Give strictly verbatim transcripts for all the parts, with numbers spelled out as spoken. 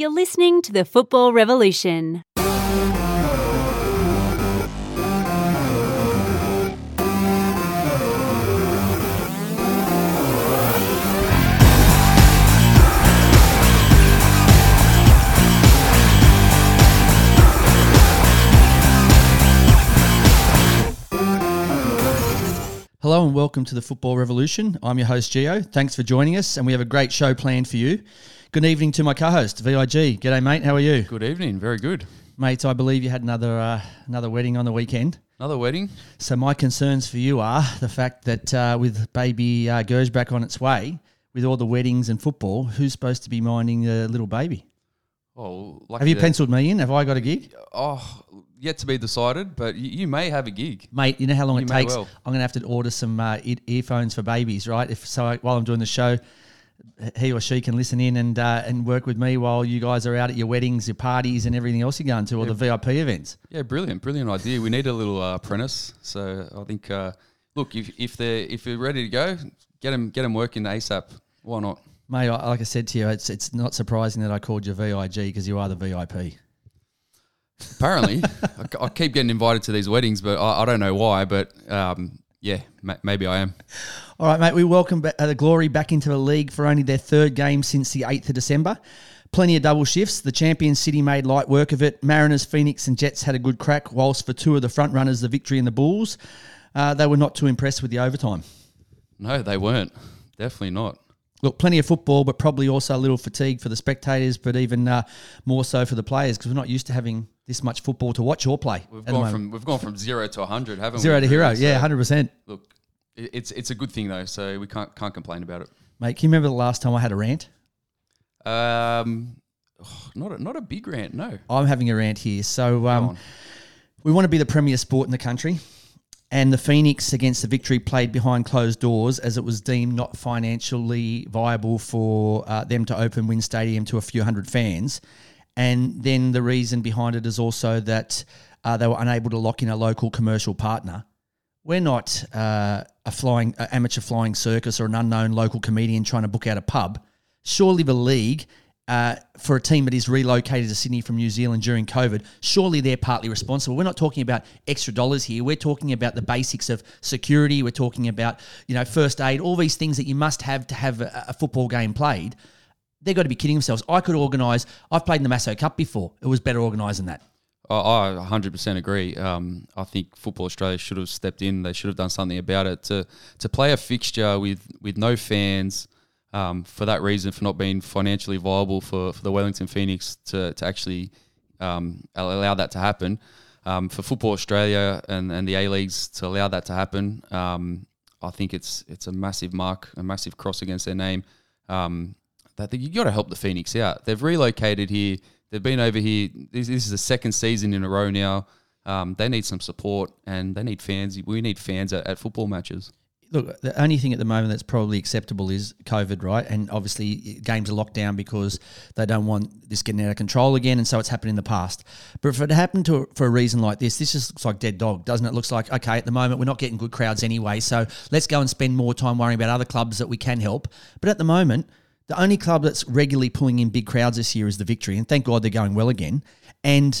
You're listening to The Football Revolution. Hello and welcome to The Football Revolution. I'm your host, Gio. Thanks for joining us, and we have a great show planned for you. Good evening to my co-host, V I G. G'day, mate. How are you? Good evening. Very good. Mate, I believe you had another uh, another wedding on the weekend. Another wedding. So my concerns for you are the fact that uh, with baby uh, Gersbrack on its way, with all the weddings and football, who's supposed to be minding the little baby? Well, lucky have you penciled me in? Have I got a gig? Oh, yet to be decided, but you, you may have a gig. Mate, you know how long you it takes? Well. I'm going to have to order some uh, earphones for babies, right? If so, while I'm doing the show, he or she can listen in and uh, and work with me while you guys are out at your weddings, your parties and everything else you're going to, or yeah, the V I P events. Yeah, brilliant, brilliant idea. We need a little uh, apprentice. So I think, uh, look, if if they're, if you're ready to go, get them, get them working ASAP. Why not? Mate, like I said to you, it's it's not surprising that I called you V I G because you are the V I P. Apparently. I, I keep getting invited to these weddings, but I, I don't know why, but um, yeah, ma- maybe I am. All right, mate, we welcome ba- uh, the Glory back into the league for only their third game since the eighth of December. Plenty of double shifts. The champion City made light work of it. Mariners, Phoenix and Jets had a good crack, whilst for two of the front runners, the Victory and the Bulls, uh, they were not too impressed with the overtime. No, they weren't. Definitely not. Look, plenty of football, but probably also a little fatigue for the spectators, but even uh, more so for the players, because we're not used to having this much football to watch or play. We've gone from we've gone from zero to a hundred, haven't we? Zero to hero, yeah, hundred percent. Look, it's it's a good thing though, so we can't can't complain about it. Mate, can you remember the last time I had a rant? Um, not a, not a big rant, no. I'm having a rant here, so um, we want to be the premier sport in the country. And the Phoenix against the Victory played behind closed doors as it was deemed not financially viable for uh, them to open Wynn Stadium to a few hundred fans. And then the reason behind it is also that uh, they were unable to lock in a local commercial partner. We're not uh, a flying uh, amateur flying circus or an unknown local comedian trying to book out a pub. Surely the league, uh, for a team that is relocated to Sydney from New Zealand during COVID, surely they're partly responsible. We're not talking about extra dollars here. We're talking about the basics of security. We're talking about, you know, first aid, all these things that you must have to have a, a football game played. They've got to be kidding themselves. I could organise – I've played in the Maso Cup before. It was better organised than that. I, I one hundred percent agree. Um, I think Football Australia should have stepped in. They should have done something about it. To to play a fixture with, with no fans – Um, for that reason, for not being financially viable for, for the Wellington Phoenix to, to actually um, allow that to happen, um, for Football Australia and, and the A-Leagues to allow that to happen, um, I think it's it's a massive mark, a massive cross against their name. Um, that you got to help the Phoenix out. They've relocated here. They've been over here. This, this is the second season in a row now. Um, they need some support and they need fans. We need fans at, at football matches. Look, the only thing at the moment that's probably acceptable is COVID, right? And obviously games are locked down because they don't want this getting out of control again, and so it's happened in the past. But if it happened to, for a reason like this, this just looks like dead dog, doesn't it? It looks like, okay, at the moment we're not getting good crowds anyway, so let's go and spend more time worrying about other clubs that we can help. But at the moment, the only club that's regularly pulling in big crowds this year is the Victory, and thank God they're going well again. And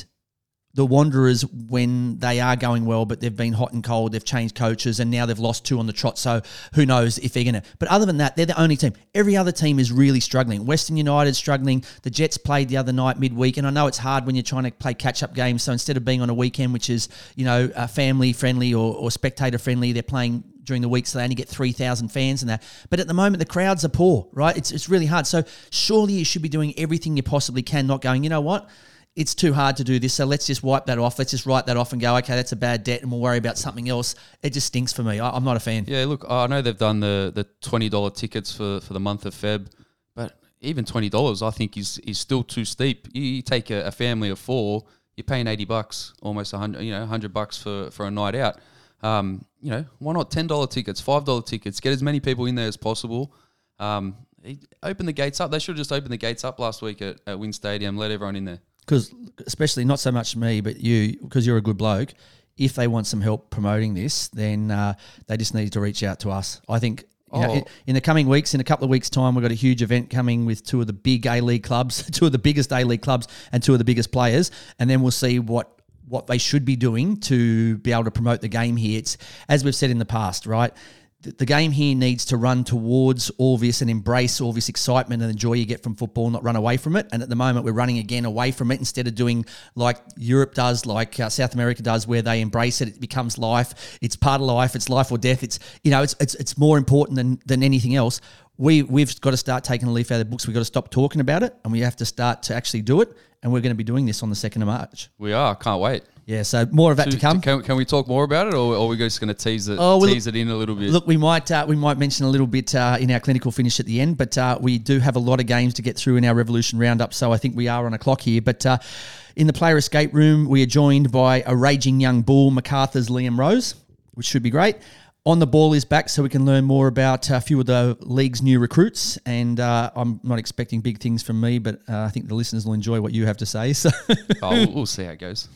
the Wanderers, when they are going well, but they've been hot and cold, they've changed coaches, and now they've lost two on the trot, so who knows if they're going to. But other than that, they're the only team. Every other team is really struggling. Western United's struggling. The Jets played the other night midweek, and I know it's hard when you're trying to play catch-up games, so instead of being on a weekend, which is, you know, uh, family-friendly or, or spectator-friendly, they're playing during the week, so they only get three thousand fans and that. But at the moment, the crowds are poor, right? It's, it's really hard. So surely you should be doing everything you possibly can, not going, you know what? It's too hard to do this, so let's just wipe that off. Let's just write that off and go, okay, that's a bad debt and we'll worry about something else. It just stinks for me. I, I'm not a fan. Yeah, look, I know they've done the, the twenty dollars tickets for, for the month of Feb, but even twenty dollars I think is is still too steep. You, you take a, a family of four, you're paying eighty bucks, almost one hundred, you know, one hundred bucks for, for a night out. Um, you know, why not ten dollars tickets, five dollars tickets, get as many people in there as possible. Um, open the gates up. They should have just opened the gates up last week at, at Wynn Stadium, let everyone in there. Because, especially not so much me, but you, because you're a good bloke, if they want some help promoting this, then uh, they just need to reach out to us. I think You know, oh. in the coming weeks, in a couple of weeks' time, we've got a huge event coming with two of the big A-League clubs, two of the biggest A-League clubs and two of the biggest players, and then we'll see what what they should be doing to be able to promote the game here. It's, as we've said in the past, right, the, the game here needs to run towards all this and embrace all this excitement and the joy you get from football, not run away from it. And at the moment, we're running again away from it instead of doing like Europe does, like uh, South America does, where they embrace it. It becomes life. It's part of life. It's life or death. It's, you know, it's it's it's more important than than anything else. We, we've got to start taking a leaf out of the books. We've got to stop talking about it, and we have to start to actually do it. And we're going to be doing this on the second of March. We are. Can't wait. Yeah, so more of that so, to come. Can, can we talk more about it, or are we just going to tease it oh, tease look, it in a little bit? Look, we might uh, we might mention a little bit uh, in our clinical finish at the end, but uh, we do have a lot of games to get through in our Revolution Roundup, so I think we are on a clock here. But uh, in the player escape room, we are joined by a raging young bull, MacArthur's Liam Rose, which should be great. On the Ball is back, so we can learn more about a few of the league's new recruits. And uh, I'm not expecting big things from me, but uh, I think the listeners will enjoy what you have to say. So oh, we'll see how it goes.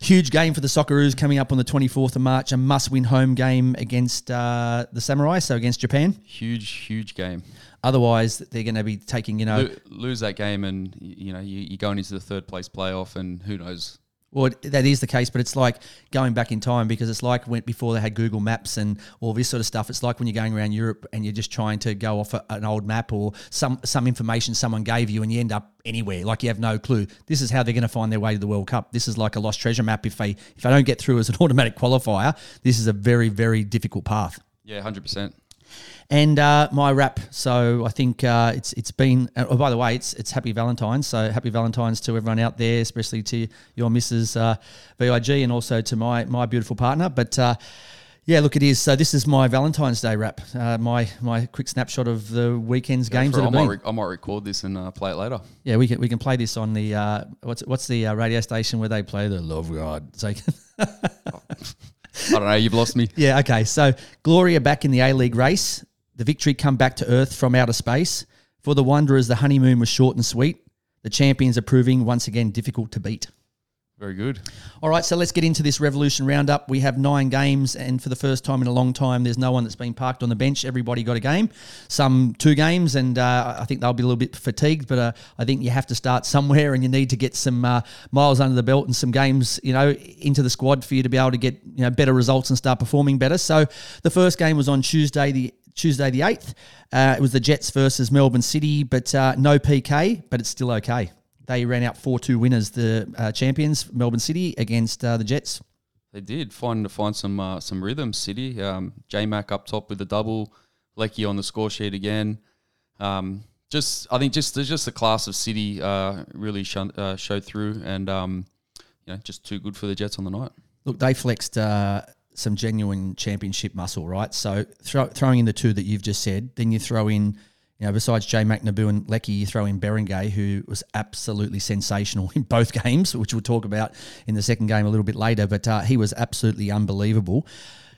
Huge game for the Socceroos coming up on the twenty-fourth of March. A must-win home game against uh, the Samurai, so against Japan. Huge, huge game. Otherwise, they're going to be taking, you know... L- lose that game and, you know, you, you're going into the third-place playoff and who knows... Well, that is the case, but it's like going back in time because it's like when, before they had Google Maps and all this sort of stuff. It's like when you're going around Europe and you're just trying to go off a, an old map or some, some information someone gave you and you end up anywhere, like you have no clue. This is how they're going to find their way to the World Cup. This is like a lost treasure map. If they, if they don't get through as an automatic qualifier, this is a very, very difficult path. Yeah, one hundred percent. And uh, my wrap. So I think uh, it's it's been. Oh, by the way, it's it's Happy Valentine's. So Happy Valentine's to everyone out there, especially to your Missus Uh, V I G, and also to my my beautiful partner. But uh, yeah, look, it is. So this is my Valentine's Day wrap. Uh, my my quick snapshot of the weekend's Go games. That I, have might been. Re- I might record this and uh, play it later. Yeah, we can we can play this on the uh, what's what's the uh, radio station where they play the Love God. So. I don't know, you've lost me. Yeah, okay. So, Glory are back in the A-League race. The Victory come back to earth from outer space. For the Wanderers, the honeymoon was short and sweet. The champions are proving once again difficult to beat. Very good. All right, so let's get into this Revolution Roundup. We have nine games, and for the first time in a long time, there's no one that's been parked on the bench. Everybody got a game, some two games, and uh, I think they'll be a little bit fatigued, but uh, I think you have to start somewhere, and you need to get some uh, miles under the belt and some games, you know, into the squad for you to be able to get, you know, better results and start performing better. So the first game was on Tuesday, the Tuesday the eighth. Uh, it was the Jets versus Melbourne City, but uh, no P K, but it's still okay. They ran out four two winners, the uh, champions, Melbourne City, against uh, the Jets. They did, find to find some uh, some rhythm, City. Um, J Mac up top with a double, Leckie on the score sheet again. Um, just I think just there's just the class of City uh, really shun, uh, showed through, and um, you know, just too good for the Jets on the night. Look, they flexed uh, some genuine championship muscle, right? So throw, throwing in the two that you've just said, then you throw in... You know, besides Jay McNaboo and Leckie, you throw in Berengue, who was absolutely sensational in both games, which we'll talk about in the second game a little bit later. But uh, he was absolutely unbelievable.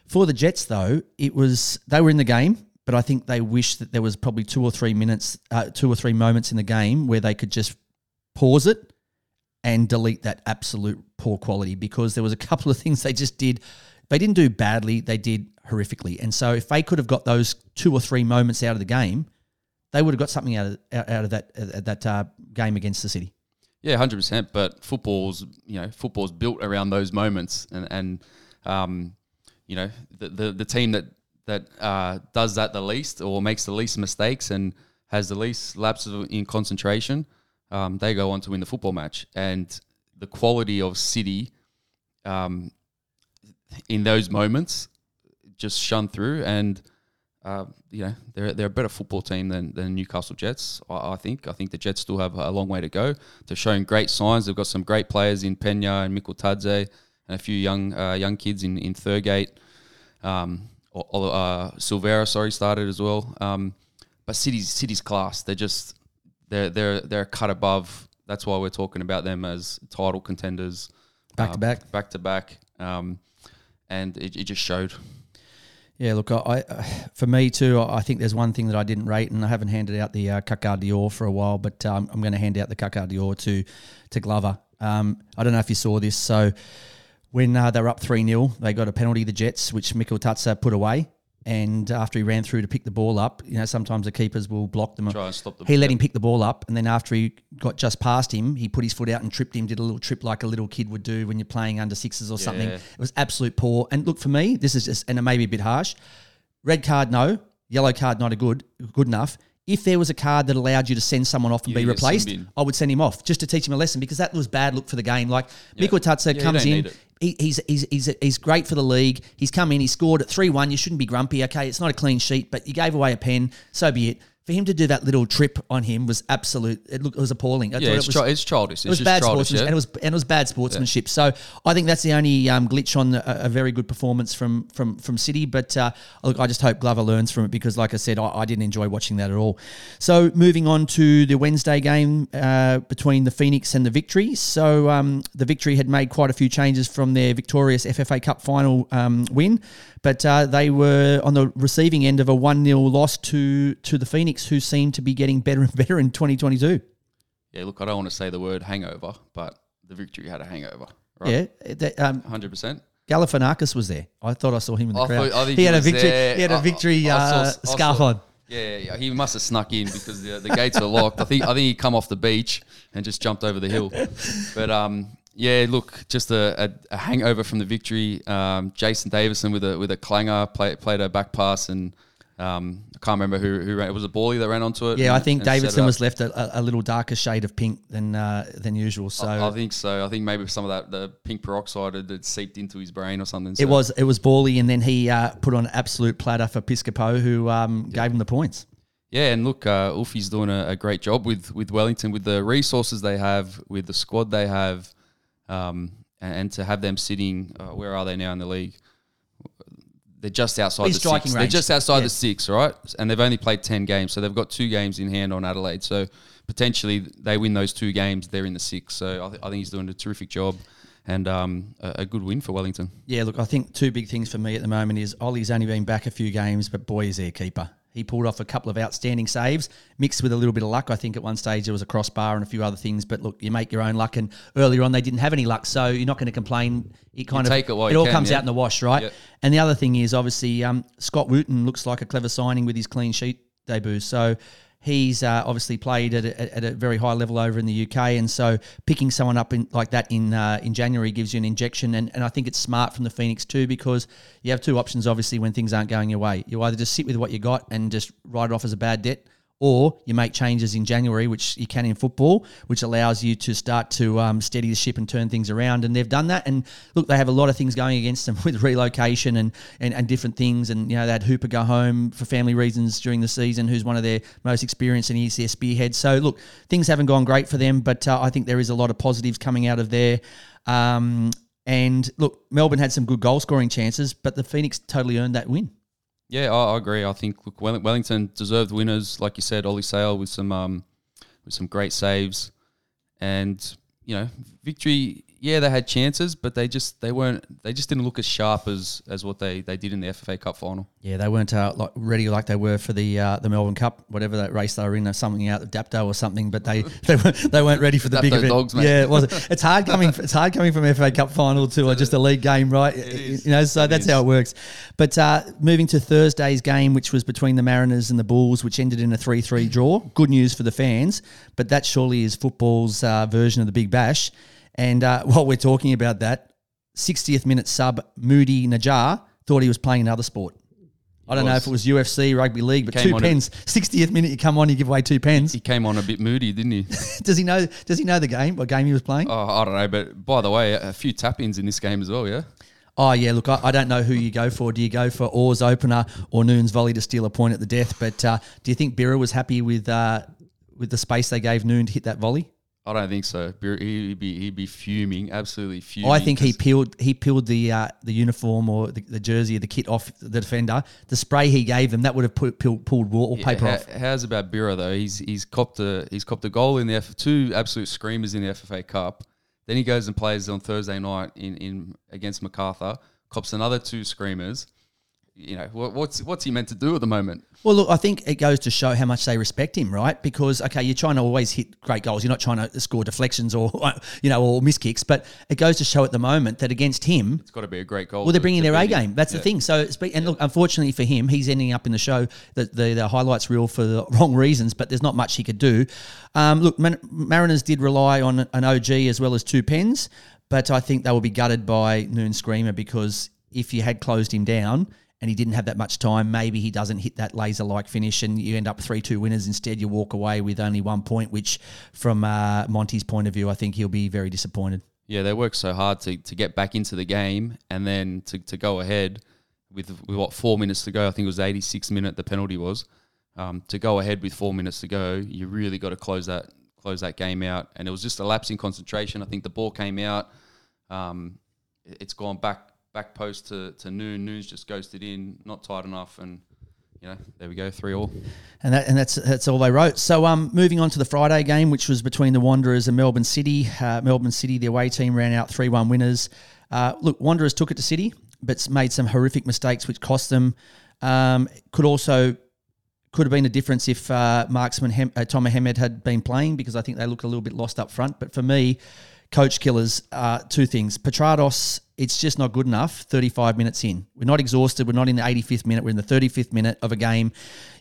For the Jets, though, it was they were in the game, but I think they wished that there was probably two or three minutes, uh, two or three moments in the game where they could just pause it and delete that absolute poor quality, because there was a couple of things they just did. They didn't do badly; they did horrifically. And so, if they could have got those two or three moments out of the game, they would have got something out of out of that uh, that uh, game against the City. Yeah, one hundred percent. But football's you know football's built around those moments, and and um, you know the, the the team that that uh, does that the least, or makes the least mistakes and has the least lapses in concentration, um, they go on to win the football match. And the quality of City um, in those moments just shone through. And Uh, you know, they're they're a better football team than than Newcastle Jets. I, I think I think the Jets still have a long way to go. They're showing great signs. They've got some great players in Pena and Mikkel Tadze, and a few young uh, young kids in in Thurgate. Um, or, or, uh, Silvera, sorry, started as well. Um, but City's City's class. They're just they're they're they're cut above. That's why we're talking about them as title contenders. Back uh, to back, back to back, um, and it, it just showed. Yeah, look, I, I for me too, I think there's one thing that I didn't rate, and I haven't handed out the uh, Kakar Dior for a while, but um, I'm going to hand out the Kakar Dior to, to Glover. Um, I don't know if you saw this. So when uh, they were up three nil, they got a penalty, the Jets, which Mikkel Tadze put away. And after he ran through to pick the ball up, you know, sometimes the keepers will block them. Try and stop them. He let him pick the ball up, and then after he got just past him, he put his foot out and tripped him, did a little trip like a little kid would do when you're playing under sixes or yeah. something. It was absolute poor. And look, for me, this is just, and it may be a bit harsh, red card, no. Yellow card, not a good, good enough. If there was a card that allowed you to send someone off and yeah, be replaced, I would send him off just to teach him a lesson, because that was bad look for the game. Like yep. Mikkel Tadze yeah, comes in, he, he's he's he's he's great for the league. He's come in, he scored at three one. You shouldn't be grumpy. Okay, it's not a clean sheet, but you gave away a pen. So be it. For him to do that little trip on him was absolute. It looked it was appalling. I yeah, it's, it was, chi- it's childish. It's it was just bad childish, sportsmanship, yeah. and it was and it was bad sportsmanship. Yeah. So I think that's the only um, glitch on the, a very good performance from from from City. But uh, look, I just hope Glover learns from it, because, like I said, I, I didn't enjoy watching that at all. So moving on to the Wednesday game uh, between the Phoenix and the Victory. So um, the Victory had made quite a few changes from their victorious F F A Cup final um, win, but uh, they were on the receiving end of a one nil loss to to the Phoenix, who seem to be getting better and better in twenty twenty-two. Yeah, look, I don't want to say the word hangover, but the Victory had a hangover, right? Yeah. That, um, one hundred percent. Galifianakis was there. I thought I saw him in the I crowd. Thought, I think he, he, had a victory, he had a Victory I, I uh, saw, scarf saw, on. Yeah, yeah, he must have snuck in because the, the gates were locked. I think I think he come off the beach and just jumped over the hill. But, um, yeah, look, just a, a, a hangover from the Victory. Um, Jason Davison with a with a clanger, play, played a back pass and... Um, I can't remember who, who ran. It was a Ballie that ran onto it. Yeah, and, I think Davidson was left a, a little darker shade of pink than uh, than usual. So I, I think so. I think maybe some of that the pink peroxide had, had seeped into his brain or something. So. It was it was Ballie, and then he uh, put on an absolute platter for Piscopo, who um, yeah. gave him the points. Yeah, and look, uh, Ulfie's doing a, a great job with with Wellington, with the resources they have, with the squad they have, um, and, and to have them sitting. Uh, where are they now in the league? They're just outside He's the six. Range. They're just outside yeah. the six, right? And they've only played ten games, so they've got two games in hand on Adelaide. So potentially they win those two games, they're in the six. So I, th- I think he's doing a terrific job, and um, a-, a good win for Wellington. Yeah, look, I think two big things for me at the moment is Ollie's only been back a few games, but boy, is he a keeper. He pulled off a couple of outstanding saves, mixed with a little bit of luck. I think at one stage there was a crossbar and a few other things. But look, you make your own luck, and earlier on they didn't have any luck, so you're not going to complain. It kind you of take it, while it you all can, comes yeah. out in the wash, right? Yep. And the other thing is obviously um, Scott Wootton looks like a clever signing with his clean sheet debut. So he's uh, obviously played at a, at a very high level over in the U K, and so picking someone up in, like that in uh, in January gives you an injection. And, and I think it's smart from the Phoenix too, because you have two options obviously when things aren't going your way. You either just sit with what you got and just write it off as a bad debt, or you make changes in January, which you can in football, which allows you to start to um, steady the ship and turn things around. And they've done that. And look, they have a lot of things going against them with relocation and, and, and different things. And, you know, they had Hooper go home for family reasons during the season, who's one of their most experienced and he's their spearhead. So, look, things haven't gone great for them, but uh, I think there is a lot of positives coming out of there. Um, and, look, Melbourne had some good goal-scoring chances, but the Phoenix totally earned that win. Yeah, I agree. I think look, Wellington deserved winners, like you said. Ollie Sail with some um, with some great saves, and you know, Victory. Yeah, they had chances, but they just they weren't. They just didn't look as sharp as, as what they, they did in the F F A Cup final. Yeah, they weren't uh, like ready like they were for the uh, the Melbourne Cup, whatever that race they were in, or something out of Dapto or something. But they they weren't, they weren't ready for the, the big event. Dogs, mate. Yeah, it was. It's hard coming. It's hard coming from F A Cup final to uh, just a league game, right? It is. You know, so it that's is. how it works. But uh, moving to Thursday's game, which was between the Mariners and the Bulls, which ended in a three three draw. Good news for the fans, but that surely is football's uh, version of the Big Bash. And uh, while we're talking about that, sixtieth minute sub Moody Najjar thought he was playing another sport. I don't know if it was U F C, rugby league, but two pens. sixtieth minute, you come on, you give away two pens. He came on a bit moody, didn't he? Does he know? Does he know the game? What game he was playing? Oh, I don't know. But by the way, a few tap-ins in this game as well. Yeah. Oh, yeah, look, I, I don't know who you go for. Do you go for Oar's opener or Noone's volley to steal a point at the death? But uh, do you think Birra was happy with uh, with the space they gave Noone to hit that volley? I don't think so. He'd be he'd be fuming, absolutely fuming. I think he peeled he peeled the uh, the uniform or the, the jersey or the kit off the defender. The spray he gave them, that would have put, peeled, pulled wallpaper yeah, how, off. How's about Birra though? He's he's copped a he's copped a goal in the F, two absolute screamers in the F F A Cup. Then he goes and plays on Thursday night in, in against Macarthur, cops another two screamers. you know, what's what's he meant to do at the moment? Well, look, I think it goes to show how much they respect him, right? Because, okay, you're trying to always hit great goals. You're not trying to score deflections or, you know, or miss kicks. But it goes to show at the moment that against him... It's got to be a great goal. Well, they're bringing their A game. That's yeah. the thing. So, And yeah. look, unfortunately for him, he's ending up in the show, the, the, the highlights reel for the wrong reasons, but there's not much he could do. Um, look, Mar- Mariners did rely on an O G as well as two pens, but I think they will be gutted by Noone Screamer, because if you had closed him down... and he didn't have that much time, maybe he doesn't hit that laser-like finish and you end up three two winners. Instead, you walk away with only one point, which from uh, Monty's point of view, I think he'll be very disappointed. Yeah, they worked so hard to, to get back into the game, and then to, to go ahead with, with, what, four minutes to go. I think it was the eighty-sixth minute the penalty was. Um, to go ahead with four minutes to go, you really got to close that close that game out. And it was just a lapse in concentration. I think the ball came out. Um, it's gone back. Back post to, to Noone. Noone's just ghosted in, not tight enough, and you know, there we go, three all. And that and that's that's all they wrote. So um, moving on to the Friday game, which was between the Wanderers and Melbourne City. Uh, Melbourne City, the away team, ran out three one winners. Uh, look, Wanderers took it to City, but made some horrific mistakes which cost them. Um, could also could have been a difference if uh, marksman Hem- uh, Tom Mohamed had been playing, because I think they looked a little bit lost up front. But for me, coach killers, uh, two things. Petrados. It's just not good enough thirty-five minutes in. We're not exhausted. We're not in the eighty-fifth minute. We're in the thirty-fifth minute of a game.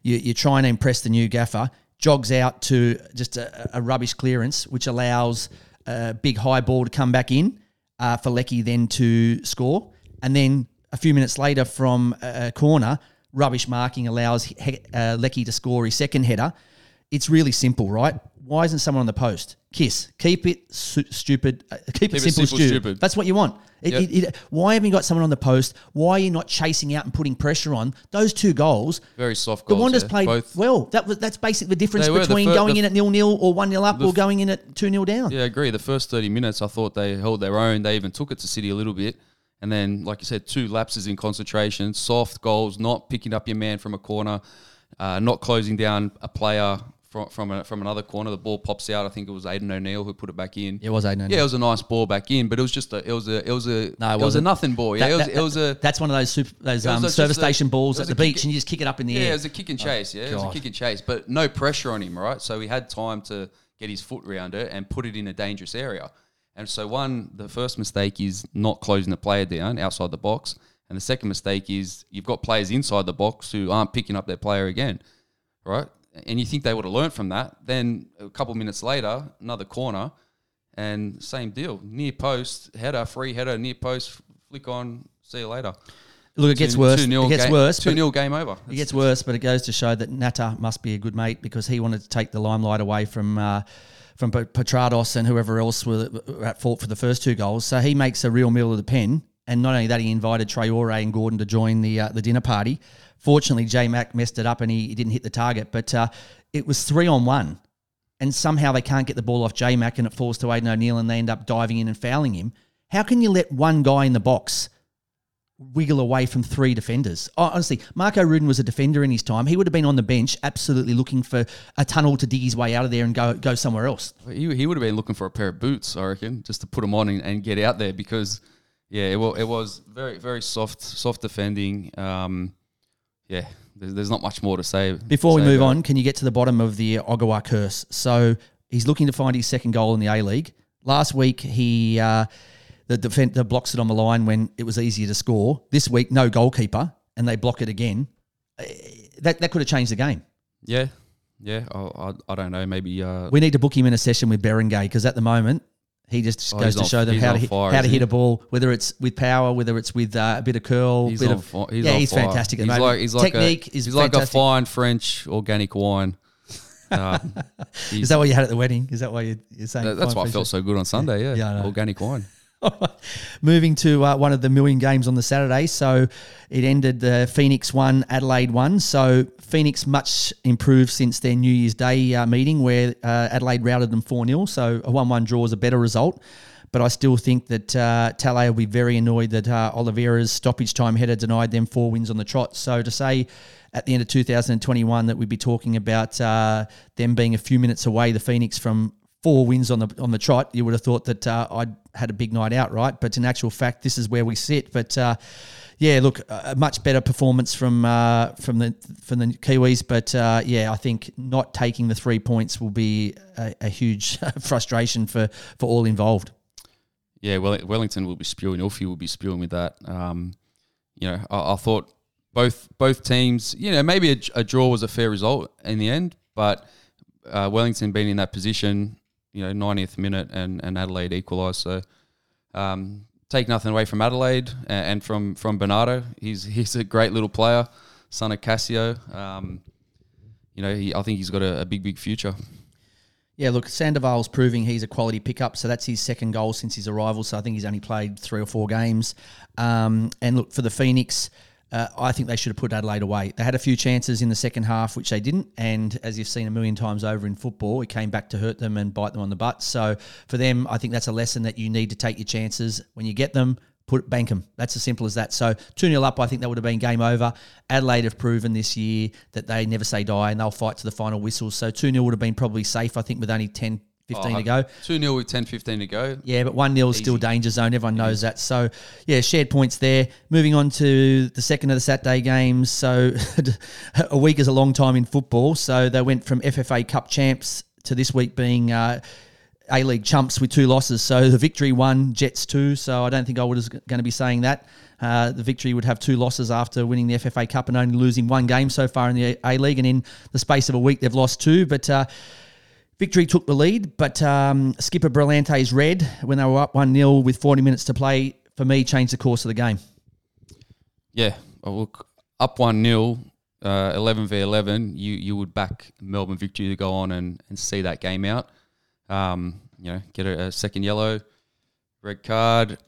You, you're trying to impress the new gaffer. Jogs out to just a, a rubbish clearance, which allows a big high ball to come back in uh, for Leckie then to score. And then a few minutes later from a corner, rubbish marking allows he, uh, Leckie to score his second header. It's really simple, right? Why isn't someone on the post? Kiss. Keep it su- stupid. Uh, keep, keep it simple, it simple stu- stupid. That's what you want. It, yep. it, it, why haven't you got someone on the post? Why are you not chasing out and putting pressure on? Those two goals. Very soft goals. The Wanderers yeah, played both. well. That was, that's basically the difference were, between the fir- going the, in at nil nil or one nil up f- or going in at two nil down. Yeah, I agree. The first thirty minutes, I thought they held their own. They even took it to City a little bit. And then, like you said, two lapses in concentration, soft goals, not picking up your man from a corner, uh, not closing down a player From from, a, from another corner. The ball pops out. I think it was Aidan O'Neill who put it back in. It was Aidan O'Neill. Yeah, it was a nice ball back in, but it was just a it was a it was a no, it, it was a nothing ball. Yeah, that, it, was, that, it was a that's one of those super, those um, like service station a, balls at the beach, and you just kick it up in the yeah, air. Yeah, it was a kick and chase. Oh, yeah, God. It was a kick and chase, but no pressure on him, right? So he had time to get his foot round it and put it in a dangerous area. And so one, the first mistake is not closing the player down outside the box, and the second mistake is you've got players inside the box who aren't picking up their player again, right? And you think they would have learned from that. Then a couple of minutes later, another corner, and same deal. Near post, header, free header, near post, flick on, see you later. Look, it gets two, worse. Two it gets ga- worse. two nil game over. That's, it gets worse, but it goes to show that Natta must be a good mate, because he wanted to take the limelight away from uh, from Petrados and whoever else were at fault for the first two goals. So he makes a real meal of the pen. And not only that, he invited Traore and Gordon to join the uh, the dinner party. Fortunately, Jay Mac messed it up and he, he didn't hit the target. But uh, it was three on one. And somehow they can't get the ball off Jay Mac, and it falls to Aidan O'Neill, and they end up diving in and fouling him. How can you let one guy in the box wiggle away from three defenders? Oh, honestly, Marco Rudin was a defender in his time. He would have been on the bench absolutely looking for a tunnel to dig his way out of there and go, go somewhere else. He, he would have been looking for a pair of boots, I reckon, just to put them on and, and get out there, because... Yeah, it was, it was very, very soft, soft defending. Um, yeah, there's, there's not much more to say. Before we move on, can you get to the bottom of the Ogawa curse? So he's looking to find his second goal in the A-League. Last week, he uh, the defender blocks it on the line when it was easier to score. This week, no goalkeeper, and they block it again. That that could have changed the game. Yeah, yeah, I, I don't know. Maybe uh, we need to book him in a session with Berengue, because at the moment, He just oh, goes to on, show them how to hit, fire, how to hit a ball, whether it's with power, whether it's with uh, a bit of curl. He's bit on fire. He's yeah, on he's fire. fantastic. At he's the like, he's Technique like a, is he's fantastic. Like a fine French organic wine. Uh, is that what you had at the wedding? Is that why you're, you're saying? That, that's why I felt so good on Sunday. Yeah, yeah, yeah organic wine. Moving to uh, one of the million games on the Saturday. So it ended the uh, Phoenix one, Adelaide one. So Phoenix much improved since their New Year's Day uh, meeting, where uh, Adelaide routed them four nil. So a one one draw is a better result. But I still think that uh, Talley will be very annoyed that uh, Oliveira's stoppage time header denied them four wins on the trot. So to say at the end of two thousand twenty-one that we'd be talking about uh, them being a few minutes away, the Phoenix, from four wins on the on the trot, you would have thought that uh, I'd had a big night out, right? But in actual fact, this is where we sit. But uh, yeah, look, a much better performance from uh, from the from the Kiwis. But uh, yeah, I think not taking the three points will be a, a huge frustration for, for all involved. Yeah, well, Wellington will be spewing. Orfie will be spewing with that. Um, you know, I, I thought both both teams. You know, maybe a, a draw was a fair result in the end, but. Uh, Wellington being in that position, you know, ninetieth minute, and, and Adelaide equalised. So, um, take nothing away from Adelaide and, and from from Bernardo. He's he's a great little player, son of Cassio. Um, you know, he, I think he's got a, a big big future. Yeah, look, Sandoval's proving he's a quality pickup, so that's his second goal since his arrival. So I think he's only played three or four games. Um, and look, for the Phoenix. Uh, I think they should have put Adelaide away. They had a few chances in the second half, which they didn't. And as you've seen a million times over in football, it came back to hurt them and bite them on the butt. So for them, I think that's a lesson that you need to take your chances. When you get them, put bank them. That's as simple as that. So two nil up, I think that would have been game over. Adelaide have proven this year that they never say die and they'll fight to the final whistle. So two nil would have been probably safe, I think, with only ten fifteen oh, to go. two nil with ten fifteen to go. Yeah, but one nil is still danger zone. Everyone knows yeah. that. So, yeah, shared points there. Moving on to the second of the Saturday games. So, a week is a long time in football. So, they went from F F A Cup champs to this week being uh, A-League chumps with two losses. So, the Victory won, Jets two. So, I don't think I was going to be saying that. Uh, the Victory would have two losses after winning the F F A Cup and only losing one game so far in the A-League. And in the space of a week, they've lost two. But... Uh, Victory took the lead, but um, skipper Brillante's red when they were up one nil with forty minutes to play, for me, changed the course of the game. Yeah, well, look, up one nil, uh, eleven v eleven, you, you would back Melbourne Victory to go on and, and see that game out. Um, you know, get a, a second yellow, red card.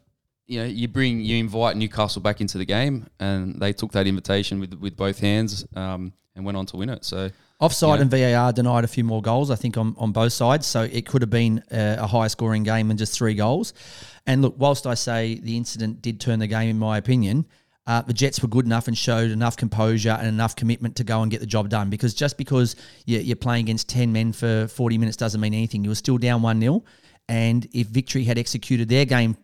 You know, you bring you invite Newcastle back into the game, and they took that invitation with with both hands um, and went on to win it. So. Offside, you know, and V A R denied a few more goals, I think, on, on both sides. So it could have been a, a high-scoring game than just three goals. And look, whilst I say the incident did turn the game, in my opinion, uh, the Jets were good enough and showed enough composure and enough commitment to go and get the job done. Because just because you're, you're playing against ten men for forty minutes doesn't mean anything. You were still down one nil. And if Victory had executed their game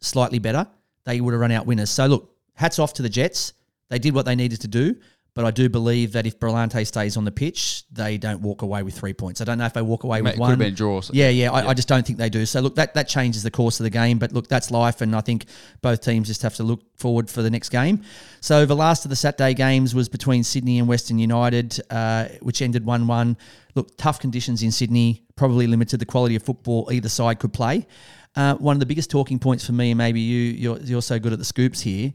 slightly better, they would have run out winners. So look, hats off to the Jets. They did what they needed to do. But I do believe that if Brillante stays on the pitch, they don't walk away with three points. I don't know if they walk away Mate, with one. It could have been draws. Yeah, yeah, yeah. I, I just don't think they do. So, look, that, that changes the course of the game. But, look, that's life, and I think both teams just have to look forward for the next game. So, the last of the Saturday games was between Sydney and Western United, uh, which ended one one. Look, tough conditions in Sydney, probably limited the quality of football either side could play. Uh, one of the biggest talking points for me, and maybe you, you're, you're so good at the scoops here,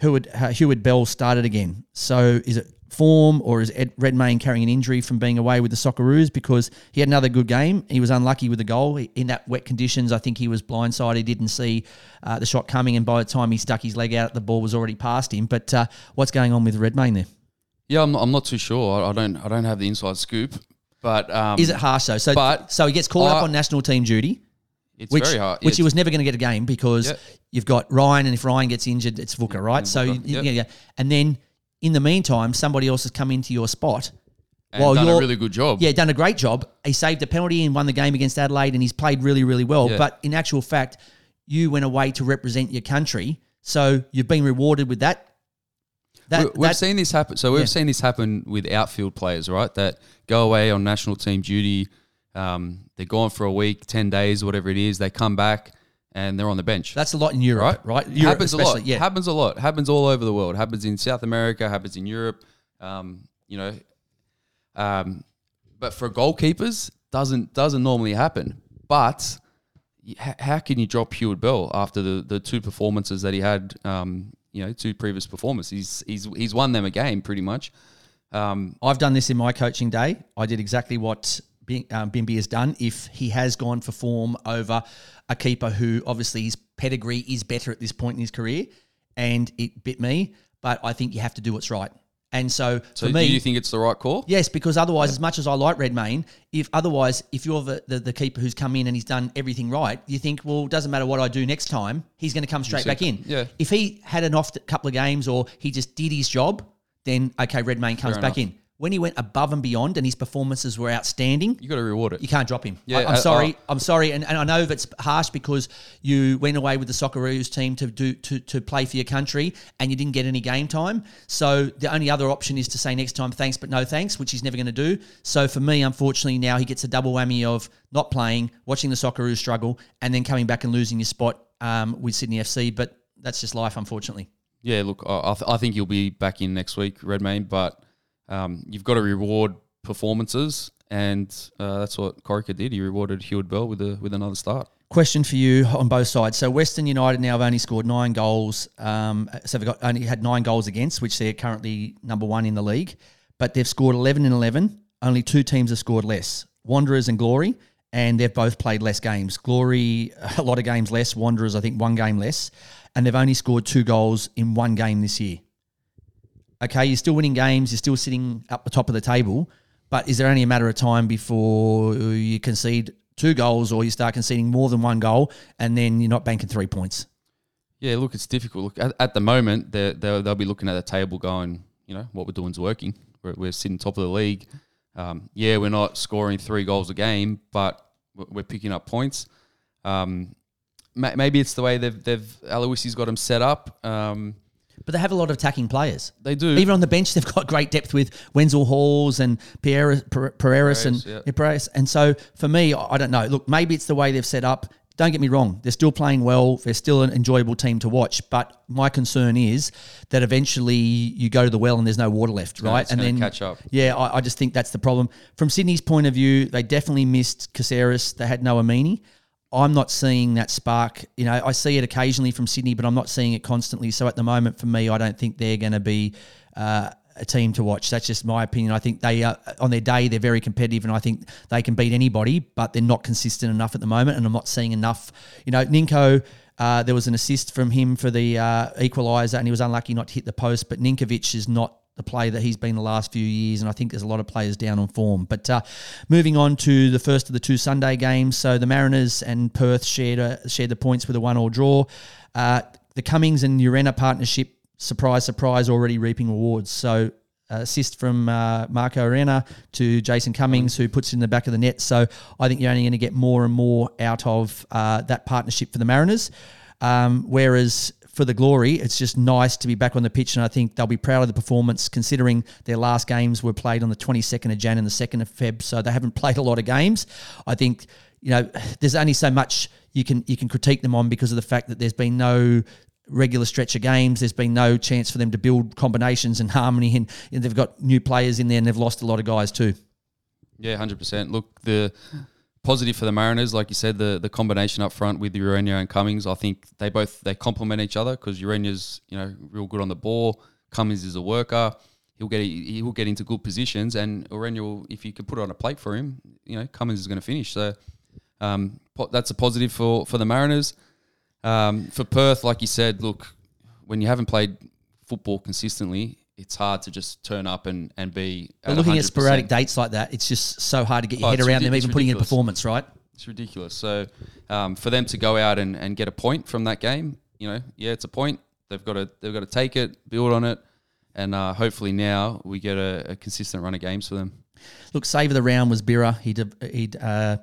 Hewitt, uh, Hewitt Bell started again. So is it form or is Ed Redmayne carrying an injury from being away with the Socceroos? Because he had another good game. He was unlucky with the goal. He, in that wet conditions, I think he was blindsided. He didn't see uh, the shot coming. And by the time he stuck his leg out, the ball was already past him. But uh, what's going on with Redmayne there? Yeah, I'm, I'm not too sure. I, I don't I don't have the inside scoop. But um, is it harsh though? So, but so he gets called I, up on national team duty. It's which, very hard. Yeah, which he was never going to get a game because yeah. you've got Ryan, and if Ryan gets injured, it's Vuka, right? And so, you, yeah. You know, and then in the meantime, somebody else has come into your spot. And while done you're, a really good job. Yeah, done a great job. He saved a penalty and won the game against Adelaide, and he's played really, really well. Yeah. But in actual fact, you went away to represent your country, so you've been rewarded with that. that we, we've that, seen this happen. So we've yeah. seen this happen with outfield players, right? That go away on national team duty. Um, they're gone for a week, ten days, whatever it is. They come back and they're on the bench. That's a lot in Europe, right? right? Europe happens a lot. Yeah. Happens a lot. Happens all over the world. Happens in South America. Happens in Europe. Um, you know, um, but for goalkeepers, doesn't doesn't normally happen. But how can you drop Hewitt Bell after the, the two performances that he had? Um, you know, two previous performances. He's he's he's won them a game pretty much. Um, I've done this in my coaching day. I did exactly what. Um, Bimby has done if he has gone for form over a keeper who obviously his pedigree is better at this point in his career, and it bit me, but I think you have to do what's right. And so, so for me... So do you think it's the right call? Yes, because otherwise, yeah. as much as I like Redmayne, if otherwise, if you're the, the, the keeper who's come in and he's done everything right, you think, well, it doesn't matter what I do next time, he's going to come straight back in. Yeah. If he had an off couple of games or he just did his job, then, okay, Redmayne comes Fair back enough. in. when he went above and beyond and his performances were outstanding, you got to reward it. You can't drop him. Yeah, I, I'm uh, sorry. Uh, I'm sorry. And, and I know that's harsh because you went away with the Socceroos team to do to, to play for your country and you didn't get any game time. So the only other option is to say next time thanks but no thanks, which he's never going to do. So for me, unfortunately, now he gets a double whammy of not playing, watching the Socceroos struggle, and then coming back and losing your spot um, with Sydney F C. But that's just life, unfortunately. Yeah, look, I, th- I think you'll be back in next week, Redmayne, but... Um, you've got to reward performances, and uh, that's what Corica did. He rewarded Hewitt Bell with a, with another start. Question for you on both sides. So Western United now have only scored nine goals. Um, so they've got, only had nine goals against, which they're currently number one in the league. But they've scored eleven and eleven. Only two teams have scored less, Wanderers and Glory, and they've both played less games. Glory, a lot of games less. Wanderers, I think, one game less. And they've only scored two goals in one game this year. Okay, you're still winning games, you're still sitting up the top of the table, but is there only a matter of time before you concede two goals or you start conceding more than one goal and then you're not banking three points? Yeah, look, it's difficult. Look, at, at the moment, they're, they're, they'll be looking at the table going, you know, what we're doing is working. We're, we're sitting top of the league. Um, yeah, we're not scoring three goals a game, but we're picking up points. Um, maybe it's the way they've, they've Aloisi's got them set up. Um But they have a lot of attacking players. They do. Even on the bench, they've got great depth with Wenzel Halls and Pereira, Pereiras and yeah. Pereiras. And so for me, I don't know. Look, maybe it's the way they've set up. Don't get me wrong. They're still playing well. They're still an enjoyable team to watch. But my concern is that eventually you go to the well and there's no water left, right? Yeah, it's and then catch up. Yeah, I, I just think that's the problem. From Sydney's point of view, they definitely missed Caceres. They had no Amini. I'm not seeing that spark. You know, I see it occasionally from Sydney, but I'm not seeing it constantly. So at the moment, for me, I don't think they're going to be uh, a team to watch. That's just my opinion. I think they are, on their day, they're very competitive, and I think they can beat anybody, but they're not consistent enough at the moment, and I'm not seeing enough. You know, Ninko, uh, there was an assist from him for the uh, equaliser, and he was unlucky not to hit the post, but Ninkovic is not the play that he's been the last few years, and I think there's a lot of players down on form. But uh, moving on to the first of the two Sunday games, so the Mariners and Perth shared uh, shared the points with a one-all draw. Uh, the Cummings and Urena partnership, surprise, surprise, already reaping rewards. So uh, assist from uh, Marco Urena to Jason Cummings, who puts it in the back of the net. So I think you're only going to get more and more out of uh, that partnership for the Mariners, um, whereas for the Glory, it's just nice to be back on the pitch, and I think they'll be proud of the performance considering their last games were played on the twenty-second of January and the second of February, so they haven't played a lot of games. I think, you know, there's only so much you can you can critique them on because of the fact that there's been no regular stretch of games, there's been no chance for them to build combinations and harmony, and, and they've got new players in there and they've lost a lot of guys too. Yeah, one hundred percent. Look, the... positive for the Mariners, like you said, the, the combination up front with Urena and Cummings, I think they both, they complement each other because Urena's, you know, real good on the ball. Cummings is a worker. He'll get he'll get into good positions, and Urena will, if you can put it on a plate for him, you know, Cummings is going to finish. So um, that's a positive for, for the Mariners. Um, for Perth, like you said, look, when you haven't played football consistently, it's hard to just turn up and, and be at but looking one hundred percent. At sporadic dates like that, it's just so hard to get your oh, head around ridic- them even putting in a performance, right? It's ridiculous. So um, for them to go out and, and get a point from that game, you know, yeah, it's a point. They've got to they've got to take it, build on it, and uh, hopefully now we get a, a consistent run of games for them. Look, save of the round was Birra. He did, he uh,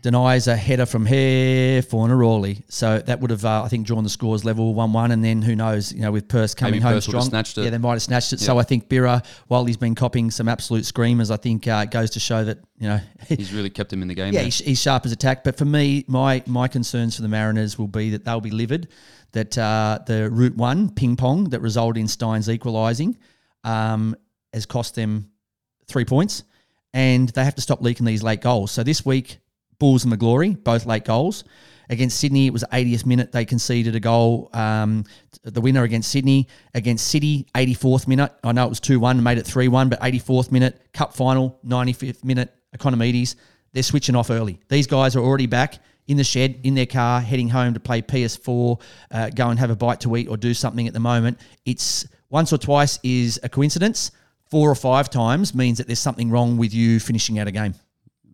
denies a header from here for Neroli. So that would have, uh, I think, drawn the scores level one one. And then who knows, you know, with Perth coming Maybe home Perth strong. Yeah, they might have snatched it. Yep. So I think Birra, while he's been copying some absolute screamers, I think uh, it goes to show that, you know. He's really kept him in the game. Yeah, he's, he's sharp as a tack. But for me, my my concerns for the Mariners will be that they'll be livid, that uh, the Route one ping pong that resulted in Stein's equalising um, has cost them three points. And they have to stop leaking these late goals. So this week, Bulls and the Glory, both late goals. Against Sydney, it was eightieth minute. They conceded a goal, um, the winner against Sydney. Against City, eighty-fourth minute. I know it was two one, made it three one, but eighty-fourth minute. Cup final, ninety-fifth minute, Economides. They're switching off early. These guys are already back in the shed, in their car, heading home to play P S four, uh, go and have a bite to eat or do something at the moment. It's once or twice is a coincidence. Four or five times means that there's something wrong with you finishing out a game.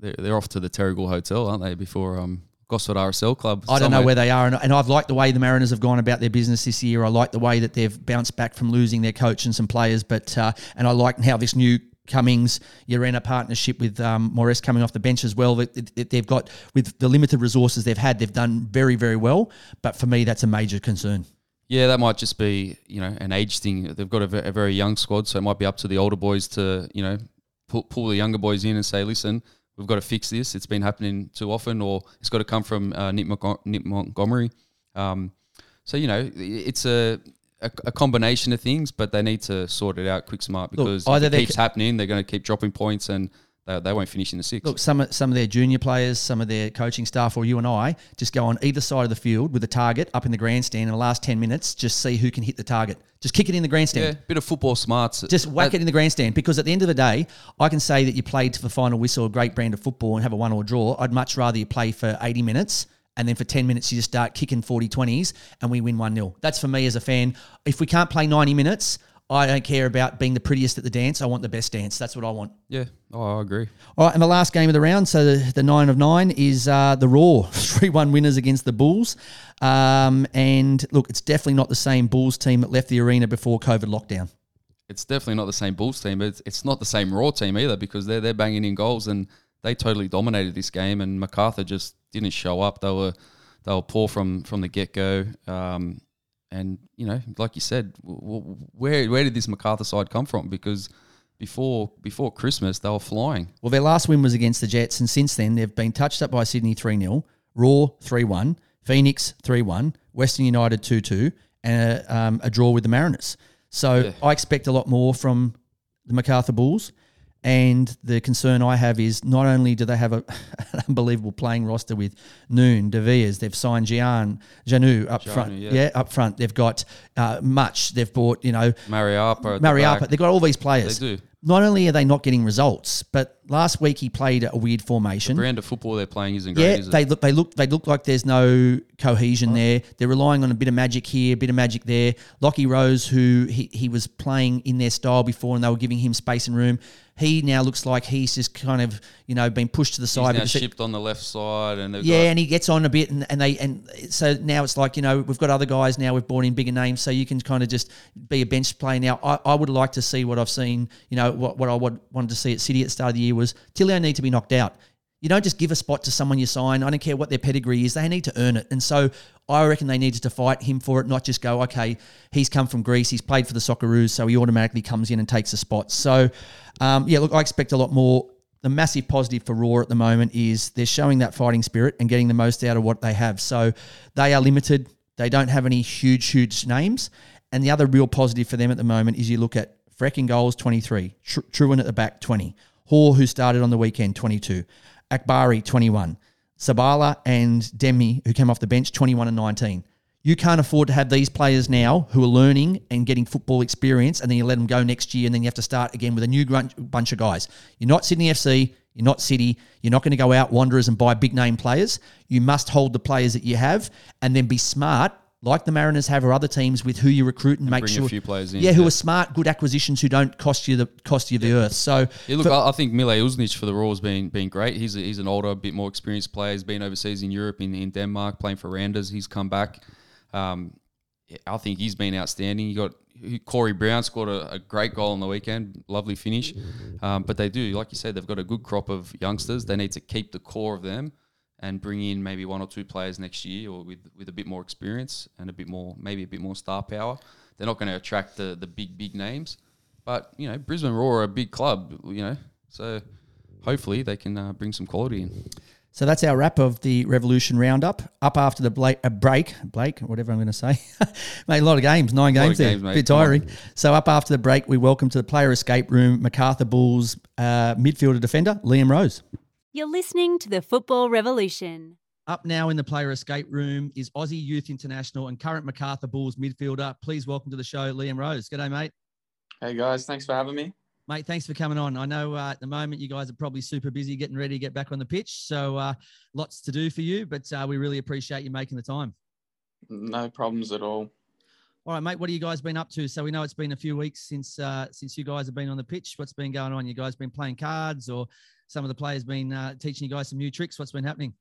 They're off to the Terrigal Hotel, aren't they, before um, Gosford R S L Club. I don't know where they are, and, and I've liked the way the Mariners have gone about their business this year. I like the way that they've bounced back from losing their coach and some players, but uh, and I like how this new Cummings, you're in a partnership with um, Maurice coming off the bench as well. It, it, it, they've got, with the limited resources they've had, they've done very, very well. But for me, that's a major concern. Yeah, that might just be, you know, an age thing. They've got a, v- a very young squad, so it might be up to the older boys to, you know, pull, pull the younger boys in and say, listen, we've got to fix this. It's been happening too often, or it's got to come from uh, Nick, Mo- Nick Montgomery. Um, so, you know, it's a... A, a combination of things, but they need to sort it out quick, smart, because look, either if it keeps ca- happening, they're going to keep dropping points and they, they won't finish in the sixth. Look, some of, some of their junior players, some of their coaching staff, or you and I, just go on either side of the field with a target up in the grandstand in the last ten minutes, just see who can hit the target. Just kick it in the grandstand. Yeah, bit of football smarts. Just whack that, it in the grandstand, because at the end of the day, I can say that you played to the final whistle, a great brand of football, and have a one or draw. I'd much rather you play for eighty minutes and then for ten minutes, you just start kicking forty twenties and we win one nil. That's for me as a fan. If we can't play ninety minutes, I don't care about being the prettiest at the dance. I want the best dance. That's what I want. Yeah, oh, I agree. All right, and the last game of the round, so the, the nine of nine is uh, the Roar. three one winners against the Bulls. Um, and, look, it's definitely not the same Bulls team that left the arena before COVID lockdown. It's definitely not the same Bulls team. It's, it's not the same Roar team either, because they're, they're banging in goals and they totally dominated this game, and MacArthur just didn't show up. They were they were poor from, from the get-go. Um, and, you know, like you said, w- w- where where did this MacArthur side come from? Because before before Christmas, they were flying. Well, their last win was against the Jets, and since then they've been touched up by Sydney three nil, Raw three one, Phoenix three one, Western United two two, and a, um, a draw with the Mariners. So yeah. I expect a lot more from the MacArthur Bulls. And the concern I have is not only do they have a, an unbelievable playing roster with Noone, De Villiers, they've signed Gian, Janu up Gianni, front. Yeah. yeah, up front. They've got uh, Much. They've bought, you know, Mariapa. Mariapa. The they've got all these players. They do. Not only are they not getting results, but last week he played a weird formation. The brand of football they're playing isn't great, yeah, is it? They look, they look, they look like there's no cohesion oh. there. They're relying on a bit of magic here, a bit of magic there. Lockie Rose, who he, he was playing in their style before and they were giving him space and room, he now looks like he's just kind of, you know, been pushed to the side. He's now shipped on the left side. And yeah, and he gets on a bit. And, and they and so now it's like, you know, we've got other guys now. We've brought in bigger names. So you can kind of just be a bench player now. I, I would like to see what I've seen, you know, what, what I would, wanted to see at City at the start of the year was Tilio need to be knocked out. You don't just give a spot to someone you sign. I don't care what their pedigree is. They need to earn it. And so I reckon they needed to fight him for it, not just go, okay, he's come from Greece, he's played for the Socceroos, so he automatically comes in and takes a spot. So, um, yeah, look, I expect a lot more. The massive positive for Roar at the moment is they're showing that fighting spirit and getting the most out of what they have. So they are limited. They don't have any huge, huge names. And the other real positive for them at the moment is you look at Freck in goals, twenty-three. Tr- Truant at the back, twenty. Hoare, who started on the weekend, twenty-two. Akbari, twenty-one. Sabala and Demi, who came off the bench, twenty-one and nineteen. You can't afford to have these players now who are learning and getting football experience, and then you let them go next year, and then you have to start again with a new grunt, bunch of guys. You're not Sydney F C. You're not City. You're not going to go out, Wanderers, and buy big-name players. You must hold the players that you have and then be smart, like the Mariners have or other teams, with who you recruit and, and make bring sure a few players in, yeah, who yeah. are smart, good acquisitions who don't cost you the cost you the yeah. earth. So yeah, look, for, I think Mile Ilsnich for the Roar has been been great. He's a, he's an older, a bit more experienced player. He's been overseas in Europe, in, in Denmark, playing for Randers. He's come back. Um, I think he's been outstanding. You got Corey Brown scored a, a great goal on the weekend, lovely finish. Um, but they do, like you said, they've got a good crop of youngsters. They need to keep the core of them and bring in maybe one or two players next year, or with, with a bit more experience and a bit more, maybe a bit more star power. They're not going to attract the, the big, big names. But, you know, Brisbane Roar are a big club, you know. So hopefully they can uh, bring some quality in. So that's our wrap of the Revolution Roundup. Up after the Blake, uh, break, Blake, whatever I'm going to say. Mate, a lot of games, nine games there, games, mate. Bit tiring. So up after the break, we welcome to the Player Escape Room, MacArthur Bulls uh, midfielder defender, Liam Rose. You're listening to the Football Revolution. Up now in the Player Escape Room is Aussie Youth International and current MacArthur Bulls midfielder. Please welcome to the show, Liam Rose. G'day, mate. Hey, guys. Thanks for having me. Mate, thanks for coming on. I know uh, at the moment you guys are probably super busy getting ready to get back on the pitch, so uh, lots to do for you, but uh, we really appreciate you making the time. No problems at all. All right, mate, what have you guys been up to? So we know it's been a few weeks since uh, since you guys have been on the pitch. What's been going on? You guys been playing cards, or some of the players been uh, teaching you guys some new tricks? What's been happening?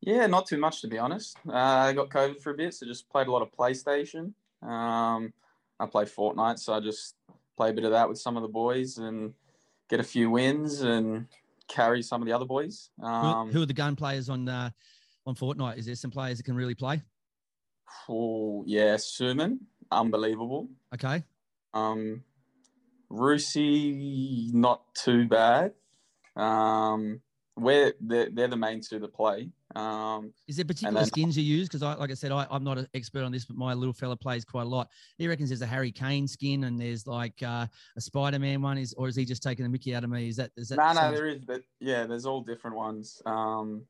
Yeah, not too much, to be honest. Uh, I got COVID for a bit, so just played a lot of PlayStation. Um, I play Fortnite, so I just play a bit of that with some of the boys and get a few wins and carry some of the other boys. Um, who, who are the gun players on uh, on Fortnite? Is there some players that can really play? Oh, yeah. Suman, unbelievable. Okay. Um, Rusey, not too bad. Um, we're, they're, they're the main two that play. Um, is there particular then, skins you use? Because, I, like I said, I, I'm not an expert on this, but my little fella plays quite a lot. He reckons there's a Harry Kane skin and there's like uh, a Spider-Man one, is, or is he just taking the mickey out of me? Is that, is that no, no, there is. But yeah, there's all different ones. Um,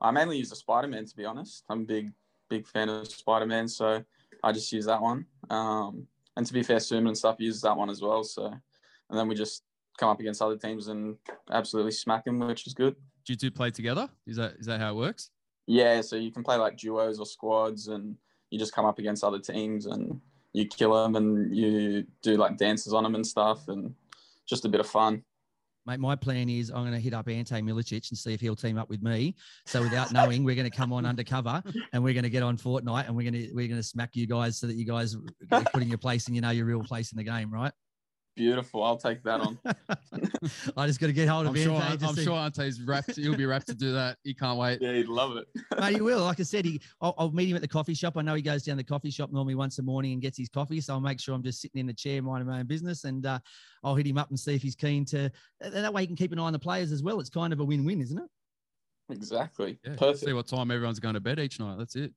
I mainly use the Spider-Man, to be honest. I'm a big, big fan of Spider-Man, so I just use that one. Um, and to be fair, Suman and stuff uses that one as well. So, and then we just come up against other teams and absolutely smack them, which is good. Do you two play together? Is that is that how it works? Yeah, so you can play like duos or squads, and you just come up against other teams and you kill them and you do like dances on them and stuff, and just a bit of fun. Mate, my plan is I'm going to hit up Ante Milicic and see if he'll team up with me. So without knowing, we're going to come on undercover and we're going to get on Fortnite and we're going to we're going to smack you guys so that you guys are putting your place and you know your real place in the game, right? Beautiful. I'll take that on. I just got to get hold of I'm sure, Ante. I'm see. sure Ante's wrapped. He'll be wrapped to do that. He can't wait. Yeah, he'd love it. Mate, he will. Like I said, he, I'll, I'll meet him at the coffee shop. I know he goes down the coffee shop normally once a morning and gets his coffee. So I'll make sure I'm just sitting in the chair, minding my own business. And uh, I'll hit him up and see if he's keen to. And that way he can keep an eye on the players as well. It's kind of a win-win, isn't it? Exactly. Yeah, perfect. See what time everyone's going to bed each night. That's it.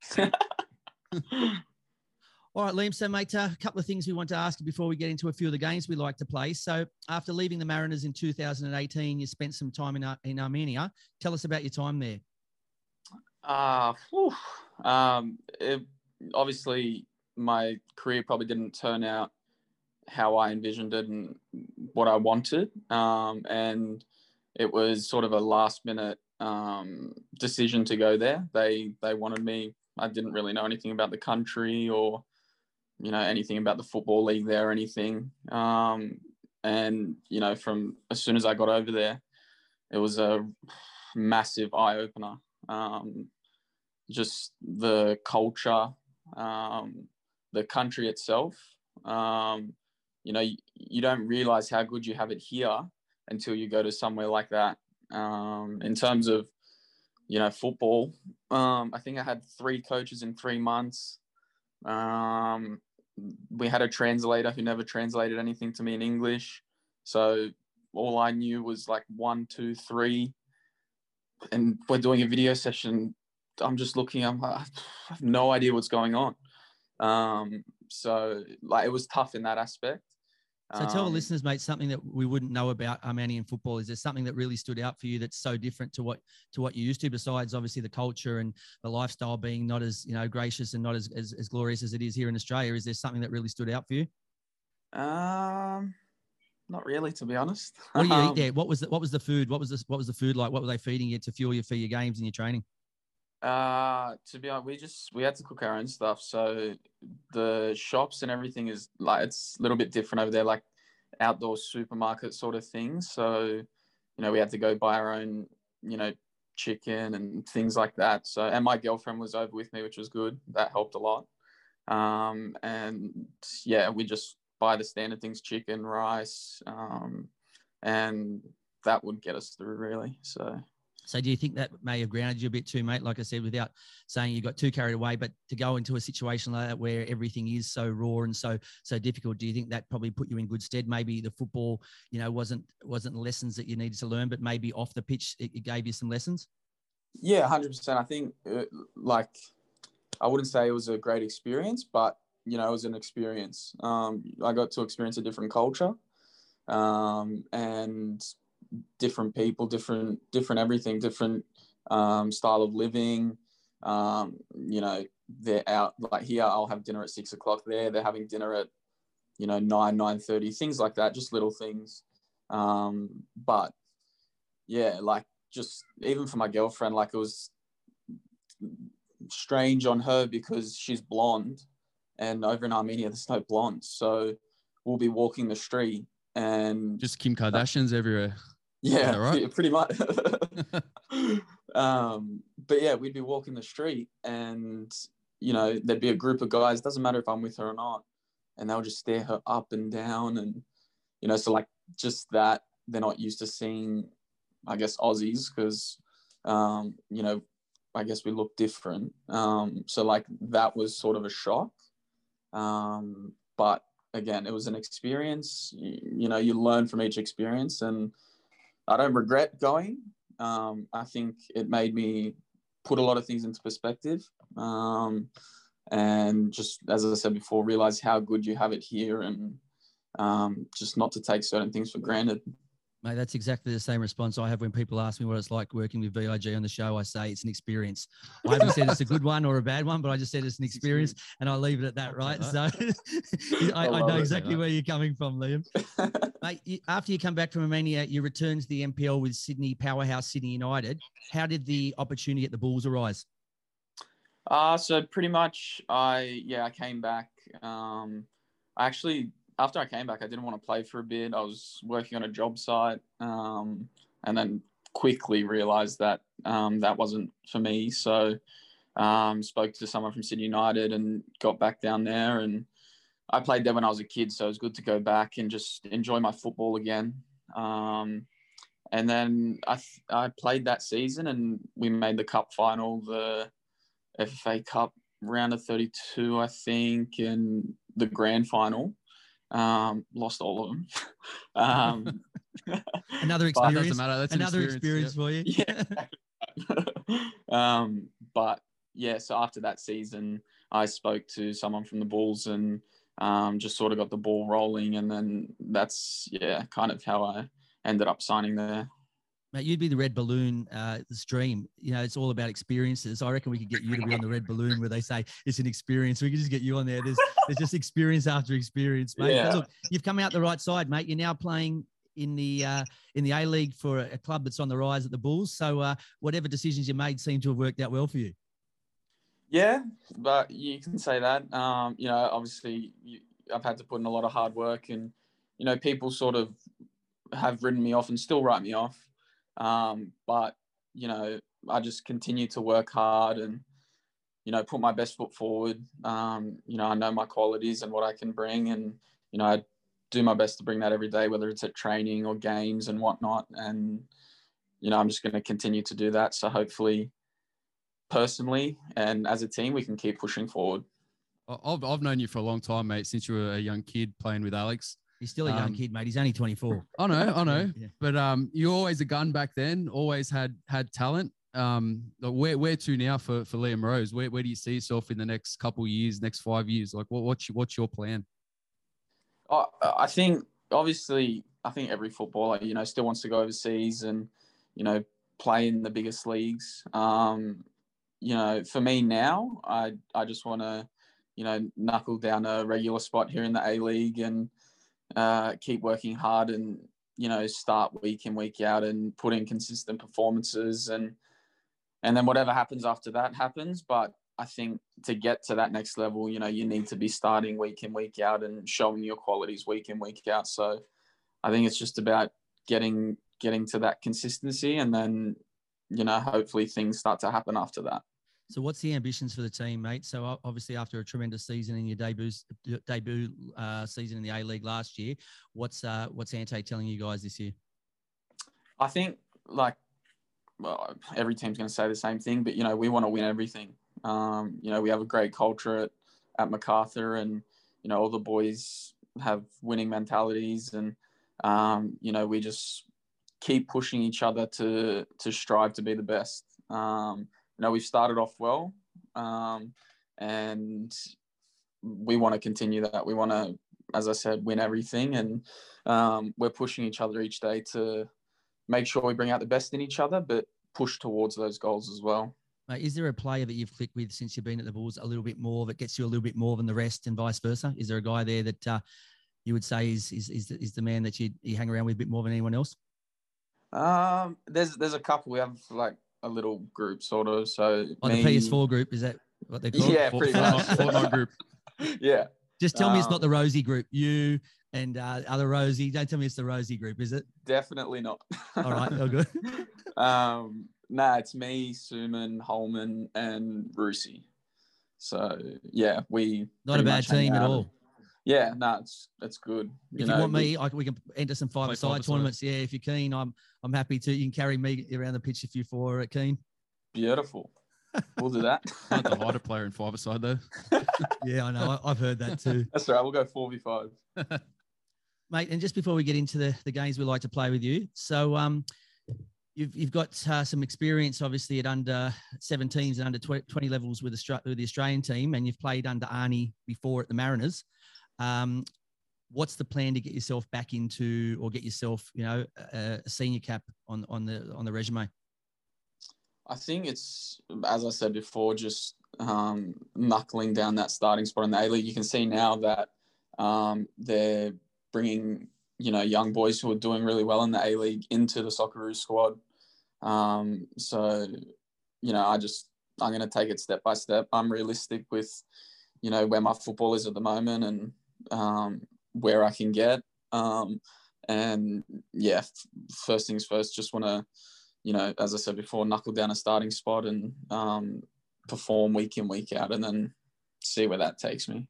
All right, Liam, so, mate, uh, a couple of things we want to ask you before we get into a few of the games we like to play. So after leaving the Mariners in two thousand eighteen, you spent some time in, Ar- in Armenia. Tell us about your time there. Uh, um, it, obviously, my career probably didn't turn out how I envisioned it and what I wanted. Um, and it was sort of a last-minute um, decision to go there. They they wanted me. I didn't really know anything about the country or you know, anything about the football league there or anything. Um, and, you know, from as soon as I got over there, it was a massive eye opener. Um, just the culture, um, the country itself. Um, you know, you, you don't realize how good you have it here until you go to somewhere like that. Um, in terms of, you know, football, um, I think I had three coaches in three months. Um, we had a translator who never translated anything to me in English. So all I knew was like one, two, three. And we're doing a video session. I'm just looking, I'm like, I have no idea what's going on. Um, so like, it was tough in that aspect. So um, tell the listeners, mate, something that we wouldn't know about Armenian football. Is there something that really stood out for you that's so different to what to what you used to, besides obviously the culture and the lifestyle being not as, you know, gracious and not as, as, as glorious as it is here in Australia? Is there something that really stood out for you? Um, not really, to be honest. What do you um, eat there? What was the, what was the food? What was the, what was the food like? What were they feeding you to fuel you for your games and your training? Uh, to be honest, we just, we had to cook our own stuff. So the shops and everything is like, it's a little bit different over there, like outdoor supermarket sort of thing. So, you know, we had to go buy our own, you know, chicken and things like that. So, and my girlfriend was over with me, which was good. That helped a lot. Um, and yeah, we just buy the standard things, chicken, rice, um, and that would get us through really. So. So do you think that may have grounded you a bit too, mate? Like I said, without saying you got too carried away, but to go into a situation like that where everything is so raw and so so difficult, do you think that probably put you in good stead? Maybe the football, you know, wasn't wasn't lessons that you needed to learn, but maybe off the pitch it, it gave you some lessons? Yeah, one hundred percent. I think, uh, like, I wouldn't say it was a great experience, but, you know, it was an experience. Um, I got to experience a different culture um, and different people, different, different everything, different um, style of living. Um, you know, they're out like here. I'll have dinner at six o'clock. There, they're having dinner at you know nine, nine thirty, things like that. Just little things. Um, but yeah, like just even for my girlfriend, like it was strange on her because she's blonde, and over in Armenia there's no blondes, so we'll be walking the street and just Kim Kardashians uh, everywhere. Yeah, right? Pretty much. um, but yeah, we'd be walking the street and, you know, there'd be a group of guys, doesn't matter if I'm with her or not, and they'll just stare her up and down and you know, so like just that they're not used to seeing, I guess, Aussies because, um, you know, I guess we look different. Um, so like that was sort of a shock. Um, but again, it was an experience, you, you know, you learn from each experience and I don't regret going. Um, I think it made me put a lot of things into perspective. Um, and just, as I said before, realize how good you have it here and um, just not to take certain things for granted. Mate, that's exactly the same response I have when people ask me what it's like working with V I G on the show. I say it's an experience. I haven't said it's a good one or a bad one, but I just said it's an experience and I leave it at that, right? So I, I know exactly where you're coming from, Liam. Mate, after you come back from Armenia, you returned to the M P L with Sydney powerhouse Sydney United. How did the opportunity at the Bulls arise? Uh, so pretty much I, yeah, I came back. Um, I actually... After I came back, I didn't want to play for a bit. I was working on a job site um, and then quickly realised that um, that wasn't for me. So um spoke to someone from Sydney United and got back down there. And I played there when I was a kid, so it was good to go back and just enjoy my football again. Um, and then I, th- I played that season and we made the cup final, the F F A Cup round of thirty-two, I think, and the grand final. Um, lost all of them. um, Another experience. Doesn't matter. That's Another experience, experience yeah. for you. Yeah. um, but yeah, so after that season, I spoke to someone from the Bulls and um, just sort of got the ball rolling. And then that's, yeah, kind of how I ended up signing there. Mate, you'd be the red balloon uh, stream. You know, it's all about experiences. I reckon we could get you to be on the red balloon where they say it's an experience. We could just get you on there. There's there's just experience after experience, mate. Yeah. Look, you've come out the right side, mate. You're now playing in the uh, in the A-League for a club that's on the rise at the Bulls. So uh, whatever decisions you made seem to have worked out well for you. Yeah, but you can say that. Um, you know, obviously you, I've had to put in a lot of hard work and, you know, people sort of have written me off and still write me off. Um, but, you know, I just continue to work hard and, you know, put my best foot forward. Um, you know, I know my qualities and what I can bring and, you know, I do my best to bring that every day, whether it's at training or games and whatnot. And, you know, I'm just going to continue to do that. So hopefully, personally and as a team, we can keep pushing forward. I've, I've known you for a long time, mate, since you were a young kid playing with Alex. He's still a young um, kid, mate. He's only twenty-four. I know, I know. Yeah. But um, you were always a gun back then, always had had talent. Um, where where to now for, for Liam Rose? Where where do you see yourself in the next couple of years, next five years? Like, what what's your, what's your plan? I, I think, obviously, I think every footballer, you know, still wants to go overseas and, you know, play in the biggest leagues. Um, you know, for me now, I, I just want to, you know, knuckle down a regular spot here in the A-League and, uh keep working hard and, you know, start week in, week out and put in consistent performances and and then whatever happens after that happens. But I think to get to that next level, you know, you need to be starting week in, week out and showing your qualities week in, week out. So I think it's just about getting getting to that consistency and then, you know, hopefully things start to happen after that. So what's the ambitions for the team, mate? So obviously after a tremendous season in your debut debut uh, season in the A-League last year, what's uh, what's Ante telling you guys this year? I think, like, well, every team's going to say the same thing, but, you know, we want to win everything. Um, you know, we have a great culture at, at MacArthur and, you know, all the boys have winning mentalities and, um, you know, we just keep pushing each other to to strive to be the best. Um You know, we've started off well um, and we want to continue that. We want to, as I said, win everything and um, we're pushing each other each day to make sure we bring out the best in each other, but push towards those goals as well. Is there a player that you've clicked with since you've been at the Bulls a little bit more that gets you a little bit more than the rest and vice versa? Is there a guy there that uh, you would say is is is the, is the man that you, you hang around with a bit more than anyone else? Um, there's there's a couple. We have like a little group sort of, so oh, me, the P S four group, is that what they call yeah, it? Yeah, pretty much. Fortnite group. Yeah. Just tell um, me it's not the Rosie group. You and uh, other Rosie. Don't tell me it's the Rosie group, is it? Definitely not. All right, all good. um, nah, it's me, Suman, Holman, and Rusi. So yeah, we not a bad team at all. Yeah, no, it's that's good. You if know, you want me, I, we can enter some five-a-side tournaments. Yeah, if you're keen, I'm I'm happy to. You can carry me around the pitch if you're for it, keen. Beautiful. We'll do that. Not the lighter player in five-a-side though. Yeah, I know. I, I've heard that too. That's all right. We'll go four v five. Mate, and just before we get into the, the games we like to play with you, so um, you've you've got uh, some experience, obviously, at under seventeens and under twenty levels with the, with the Australian team, and you've played under Arnie before at the Mariners. Um, what's the plan to get yourself back into, or get yourself, you know, a, a senior cap on, on the, on the resume? I think it's, as I said before, just, um, knuckling down that starting spot in the A-League. You can see now that, um, they're bringing, you know, young boys who are doing really well in the A-League into the Socceroos squad. Um, so, you know, I just, I'm going to take it step by step. I'm realistic with, you know, where my football is at the moment and, um, where I can get. Um, and yeah, f- first things first, just want to, you know, as I said before, knuckle down a starting spot and, um, perform week in, week out, and then see where that takes me.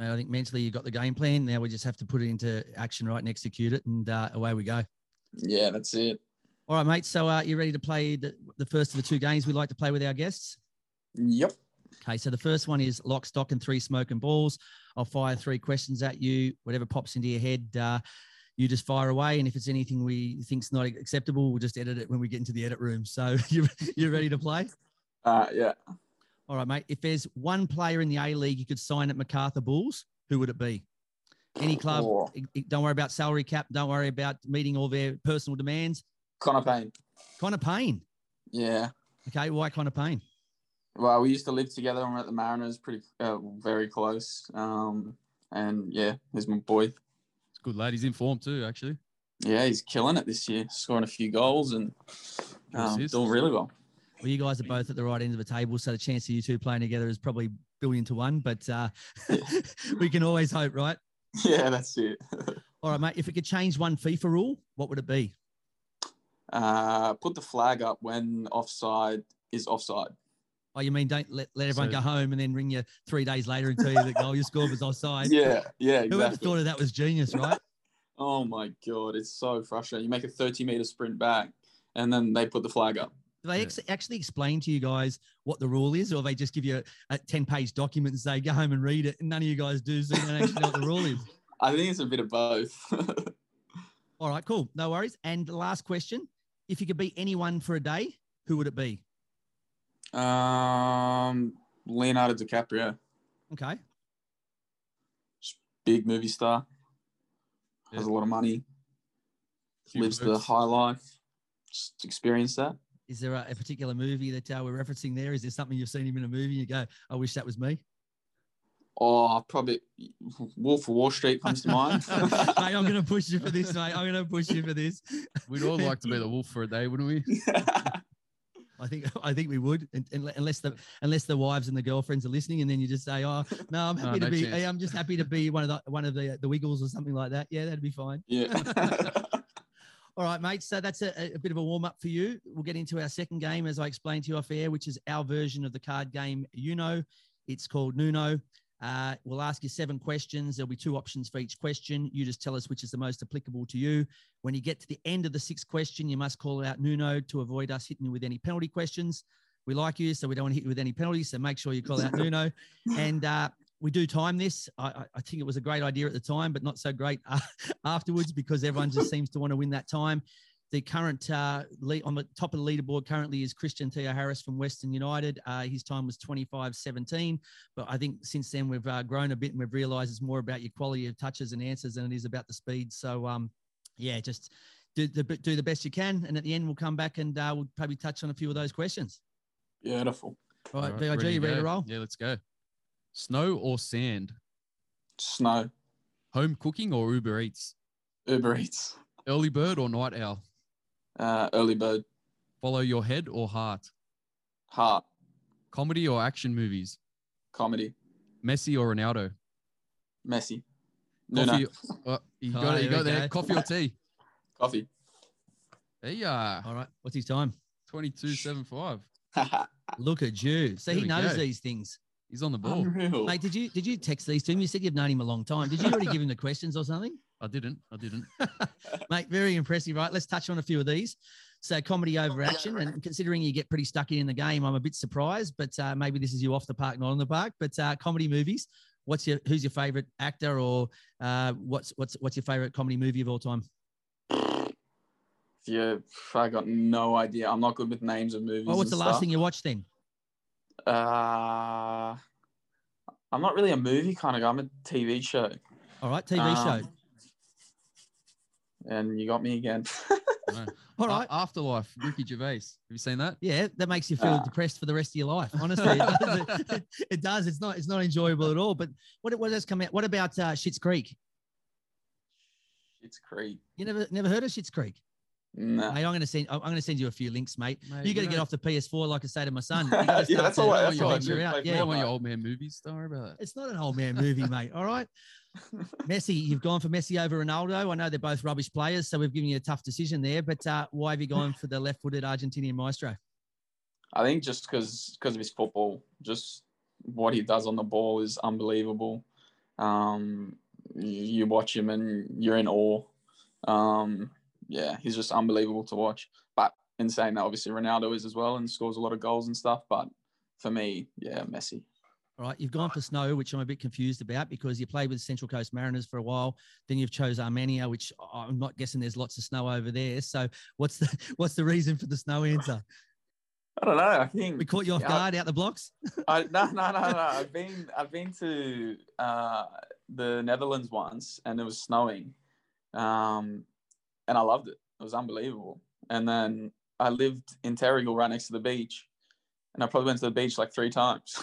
I think mentally you've got the game plan. Now we just have to put it into action, right, and execute it, and uh, away we go. Yeah, that's it. All right, mate. So uh, you ready to play the, the first of the two games we like to play with our guests? Yep. Okay, so the first one is Lock, Stock, and Three Smoking Balls. I'll fire three questions at you. Whatever pops into your head, uh, you just fire away. And if it's anything we think's not acceptable, we'll just edit it when we get into the edit room. So you you ready to play? Uh, yeah. All right, mate. If there's one player in the A-League you could sign at MacArthur Bulls, who would it be? Any club. Oh. Don't worry about salary cap. Don't worry about meeting all their personal demands. Connor Payne. Connor Payne? Yeah. Okay, why Connor Payne? Well, we used to live together when we were at the Mariners, pretty uh, very close. Um, and, yeah, he's my boy. It's good lad. He's in form too, actually. Yeah, he's killing it this year, scoring a few goals and um, doing really well. Well, you guys are both at the right end of the table, so the chance of you two playing together is probably billion to one, but uh, yeah. We can always hope, right? Yeah, that's it. All right, mate, if we could change one FIFA rule, what would it be? Uh, put the flag up when offside is offside. Oh, you mean don't let, let everyone so, go home and then ring you three days later and tell you the goal you scored was offside? Yeah, yeah, exactly. Whoever thought of that was genius, right? Oh, my God. It's so frustrating. You make a thirty-metre sprint back and then they put the flag up. Do they yeah. ex- actually explain to you guys what the rule is, or they just give you a, a ten-page document and say, go home and read it, and none of you guys do, so you don't actually know what the rule is? I think it's a bit of both. All right, cool. No worries. And the last question, if you could be anyone for a day, who would it be? Um, Leonardo DiCaprio. Okay. Big movie star. Yeah. Has a lot of money. Lives the high life. Just experience that. Is there a, a particular movie that uh, we're referencing there? Is there something you've seen him in a movie and you go, I wish that was me? Oh, probably Wolf of Wall Street comes to mind. Mate, I'm going to push you for this, mate. I'm going to push you for this. We'd all like to be the wolf for a day, wouldn't we? I think I think we would, and, and, unless the unless the wives and the girlfriends are listening, and then you just say, "Oh no, I'm happy no, to no be. Chance. I'm just happy to be one of the one of the the Wiggles or something like that." Yeah, that'd be fine. Yeah. All right, mate. So that's a, a bit of a warm up for you. We'll get into our second game, as I explained to you off air, which is our version of the card game. You know, it's called Nuno. Uh, we'll ask you seven questions. There'll be two options for each question. You just tell us which is the most applicable to you. When you get to the end of the sixth question, you must call out Nuno to avoid us hitting you with any penalty questions. We like you, so we don't want to hit you with any penalties. So make sure you call out Nuno. And uh, we do time this. I, I think it was a great idea at the time, but not so great uh, afterwards, because everyone just seems to want to win that time. The current uh, lead, on the top of the leaderboard currently is Christian Theo Harris from Western United. Uh, his time was twenty-five seventeen, but I think since then we've uh, grown a bit and we've realised it's more about your quality of touches and answers than it is about the speed. So, um, yeah, just do the, do the best you can, and at the end we'll come back and uh, we'll probably touch on a few of those questions. Beautiful. All right, V I G, right, you ready to roll? Yeah, let's go. Snow or sand? Snow. Home cooking or Uber Eats? Uber Eats. Early bird or night owl? Uh, early bird. Follow your head or heart? Heart. Comedy or action movies? Comedy. Messi or Ronaldo? Messi. No, coffee, no. Uh, you got oh, it. You got there. Go. Coffee or tea? Coffee. There you are. All right. What's his time? twenty-two seventy-five. Look at you. So there he knows go. These things. He's on the ball. Unreal. Mate, did you did you text these to him? You said you've known him a long time. Did you already give him the questions or something? I didn't. I didn't. Mate, very impressive, right? Let's touch on a few of these. So comedy over action, and considering you get pretty stuck in the game, I'm a bit surprised, but uh, maybe this is you off the park, not on the park. But uh, comedy movies, what's your who's your favourite actor, or uh, what's what's what's your favourite comedy movie of all time? Yeah, I got no idea. I'm not good with names of movies. Well, what's the stuff. last thing you watched then? Uh, I'm not really a movie kind of guy. I'm a T V show. All right, T V um, show. And you got me again. No. All right. Uh, Afterlife, Ricky Gervais. Have you seen that? Yeah, that makes you feel uh, depressed for the rest of your life. Honestly, it does. It, it does. It's not. It's not enjoyable at all. But what what has come out? What about uh, Schitt's Creek? Schitt's Creek. You never never heard of Schitt's Creek? No. Mate, I'm gonna send. I'm gonna send you a few links, mate. mate you gotta you get know. off the P S four, like I say to my son. You gotta start yeah, that's all. That's all. Yeah, I want your old man movies. Don't worry about it. It's not an old man movie, mate. All right. Messi, you've gone for Messi over Ronaldo. I know they're both rubbish players, so we've given you a tough decision there. But uh, why have you gone for the left-footed Argentinian maestro? I think just because because of his football, just what he does on the ball is unbelievable. Um, you watch him and you're in awe. Um, yeah, he's just unbelievable to watch. But in saying that, obviously Ronaldo is as well and scores a lot of goals and stuff. But for me, yeah, Messi. All right, you've gone for Snow, which I'm a bit confused about because you played with Central Coast Mariners for a while. Then you've chose Armenia, which I'm not guessing there's lots of snow over there. So what's the what's the reason for the snow answer? I don't know. I think we caught you off yeah, guard I, out the blocks. I, no, no, no, no. I've been I've been to uh, the Netherlands once, and it was snowing, um, and I loved it. It was unbelievable. And then I lived in Terrigal, right next to the beach, and I probably went to the beach like three times.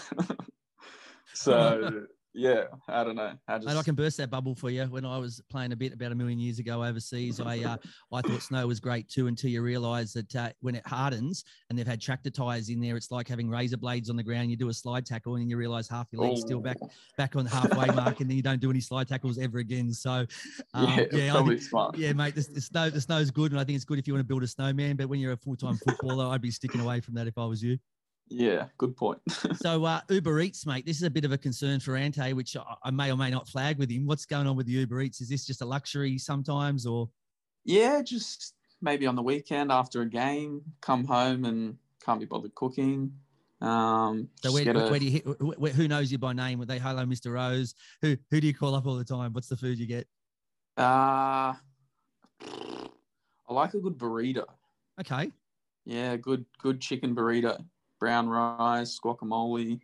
So, yeah, I don't know. I, just... Mate, I can burst that bubble for you. When I was playing a bit about a million years ago overseas, I uh, I thought snow was great too until you realise that uh, when it hardens and they've had tractor tyres in there, it's like having razor blades on the ground. You do a slide tackle and then you realise half your leg's oh. still back back on the halfway mark, and then you don't do any slide tackles ever again. So, um, yeah, yeah, probably think, smart. Yeah, mate, the, the, snow, the snow's good, and I think it's good if you want to build a snowman, but when you're a full-time footballer, I'd be sticking away from that if I was you. Yeah, good point. So uh, Uber Eats, mate, this is a bit of a concern for Ante, which I, I may or may not flag with him. What's going on with the Uber Eats? Is this just a luxury sometimes, or? Yeah, just maybe on the weekend after a game, come home and can't be bothered cooking. Um, so where, where, a... where do you hit, where, who knows you by name? Would they hello, Mister Rose? Who who do you call up all the time? What's the food you get? Uh, I like a good burrito. Okay. Yeah, good good chicken burrito. Brown rice, guacamole.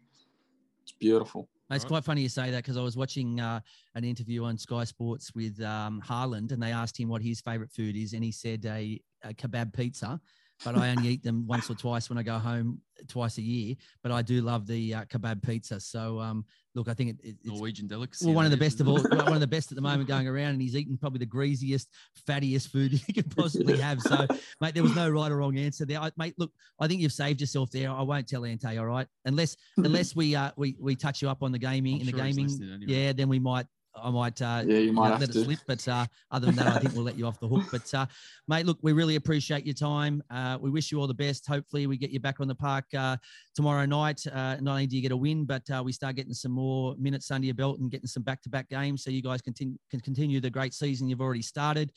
It's beautiful. It's right. Quite funny you say that because I was watching uh, an interview on Sky Sports with um, Haaland, and they asked him what his favourite food is, and he said a, a kebab pizza, but I only eat them once or twice when I go home twice a year. But I do love the uh, kebab pizza. So, um, look, I think it, it, it's Norwegian delicacy. Well, one of the best of all, one of the best at the moment going around, and he's eating probably the greasiest, fattiest food you could possibly have. So, mate, there was no right or wrong answer there. I, mate, look, I think you've saved yourself there. I won't tell Ante, all right? Unless, unless we uh, we we touch you up on the gaming I'm in sure the gaming, anyway. Yeah, then we might. I might, uh, yeah, you might uh, let it to. slip, but uh, other than that, I think we'll let you off the hook. But, uh, mate, look, we really appreciate your time. Uh, we wish you all the best. Hopefully we get you back on the park uh, tomorrow night. Uh, not only do you get a win, but uh, we start getting some more minutes under your belt and getting some back-to-back games so you guys continue, can continue the great season you've already started.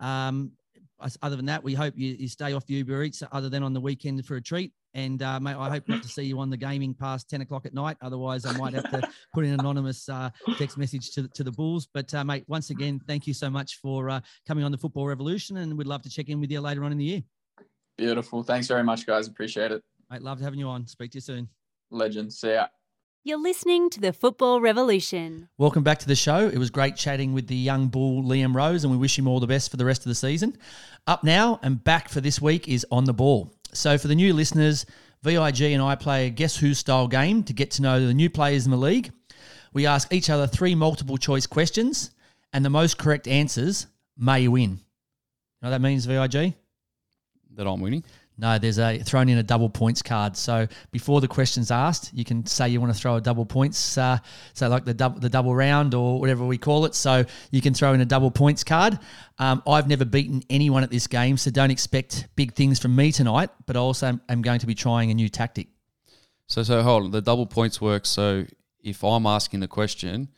Um, other than that, we hope you, you stay off Uber Eats other than on the weekend for a treat. And, uh, mate, I hope not to see you on the gaming past ten o'clock at night. Otherwise, I might have to put in an anonymous uh, text message to, to the Bulls. But, uh, mate, once again, thank you so much for uh, coming on the Football Revolution, and we'd love to check in with you later on in the year. Beautiful. Thanks very much, guys. Appreciate it. Mate, loved having you on. Speak to you soon. Legend. See ya. You're listening to the Football Revolution. Welcome back to the show. It was great chatting with the young bull, Liam Rose, and we wish him all the best for the rest of the season. Up now and back for this week is On the Ball. So for the new listeners, V I G and I play a Guess Who style game to get to know the new players in the league. We ask each other three multiple choice questions, and the most correct answers may win. You know what that means, V I G? That I'm winning? No, there's a thrown in a double points card. So before the question's asked, you can say you want to throw a double points, uh, so like the, dub, the double round or whatever we call it. So you can throw in a double points card. Um, I've never beaten anyone at this game, so don't expect big things from me tonight, but I also am going to be trying a new tactic. So, so hold on. The double points work. So if I'm asking the question,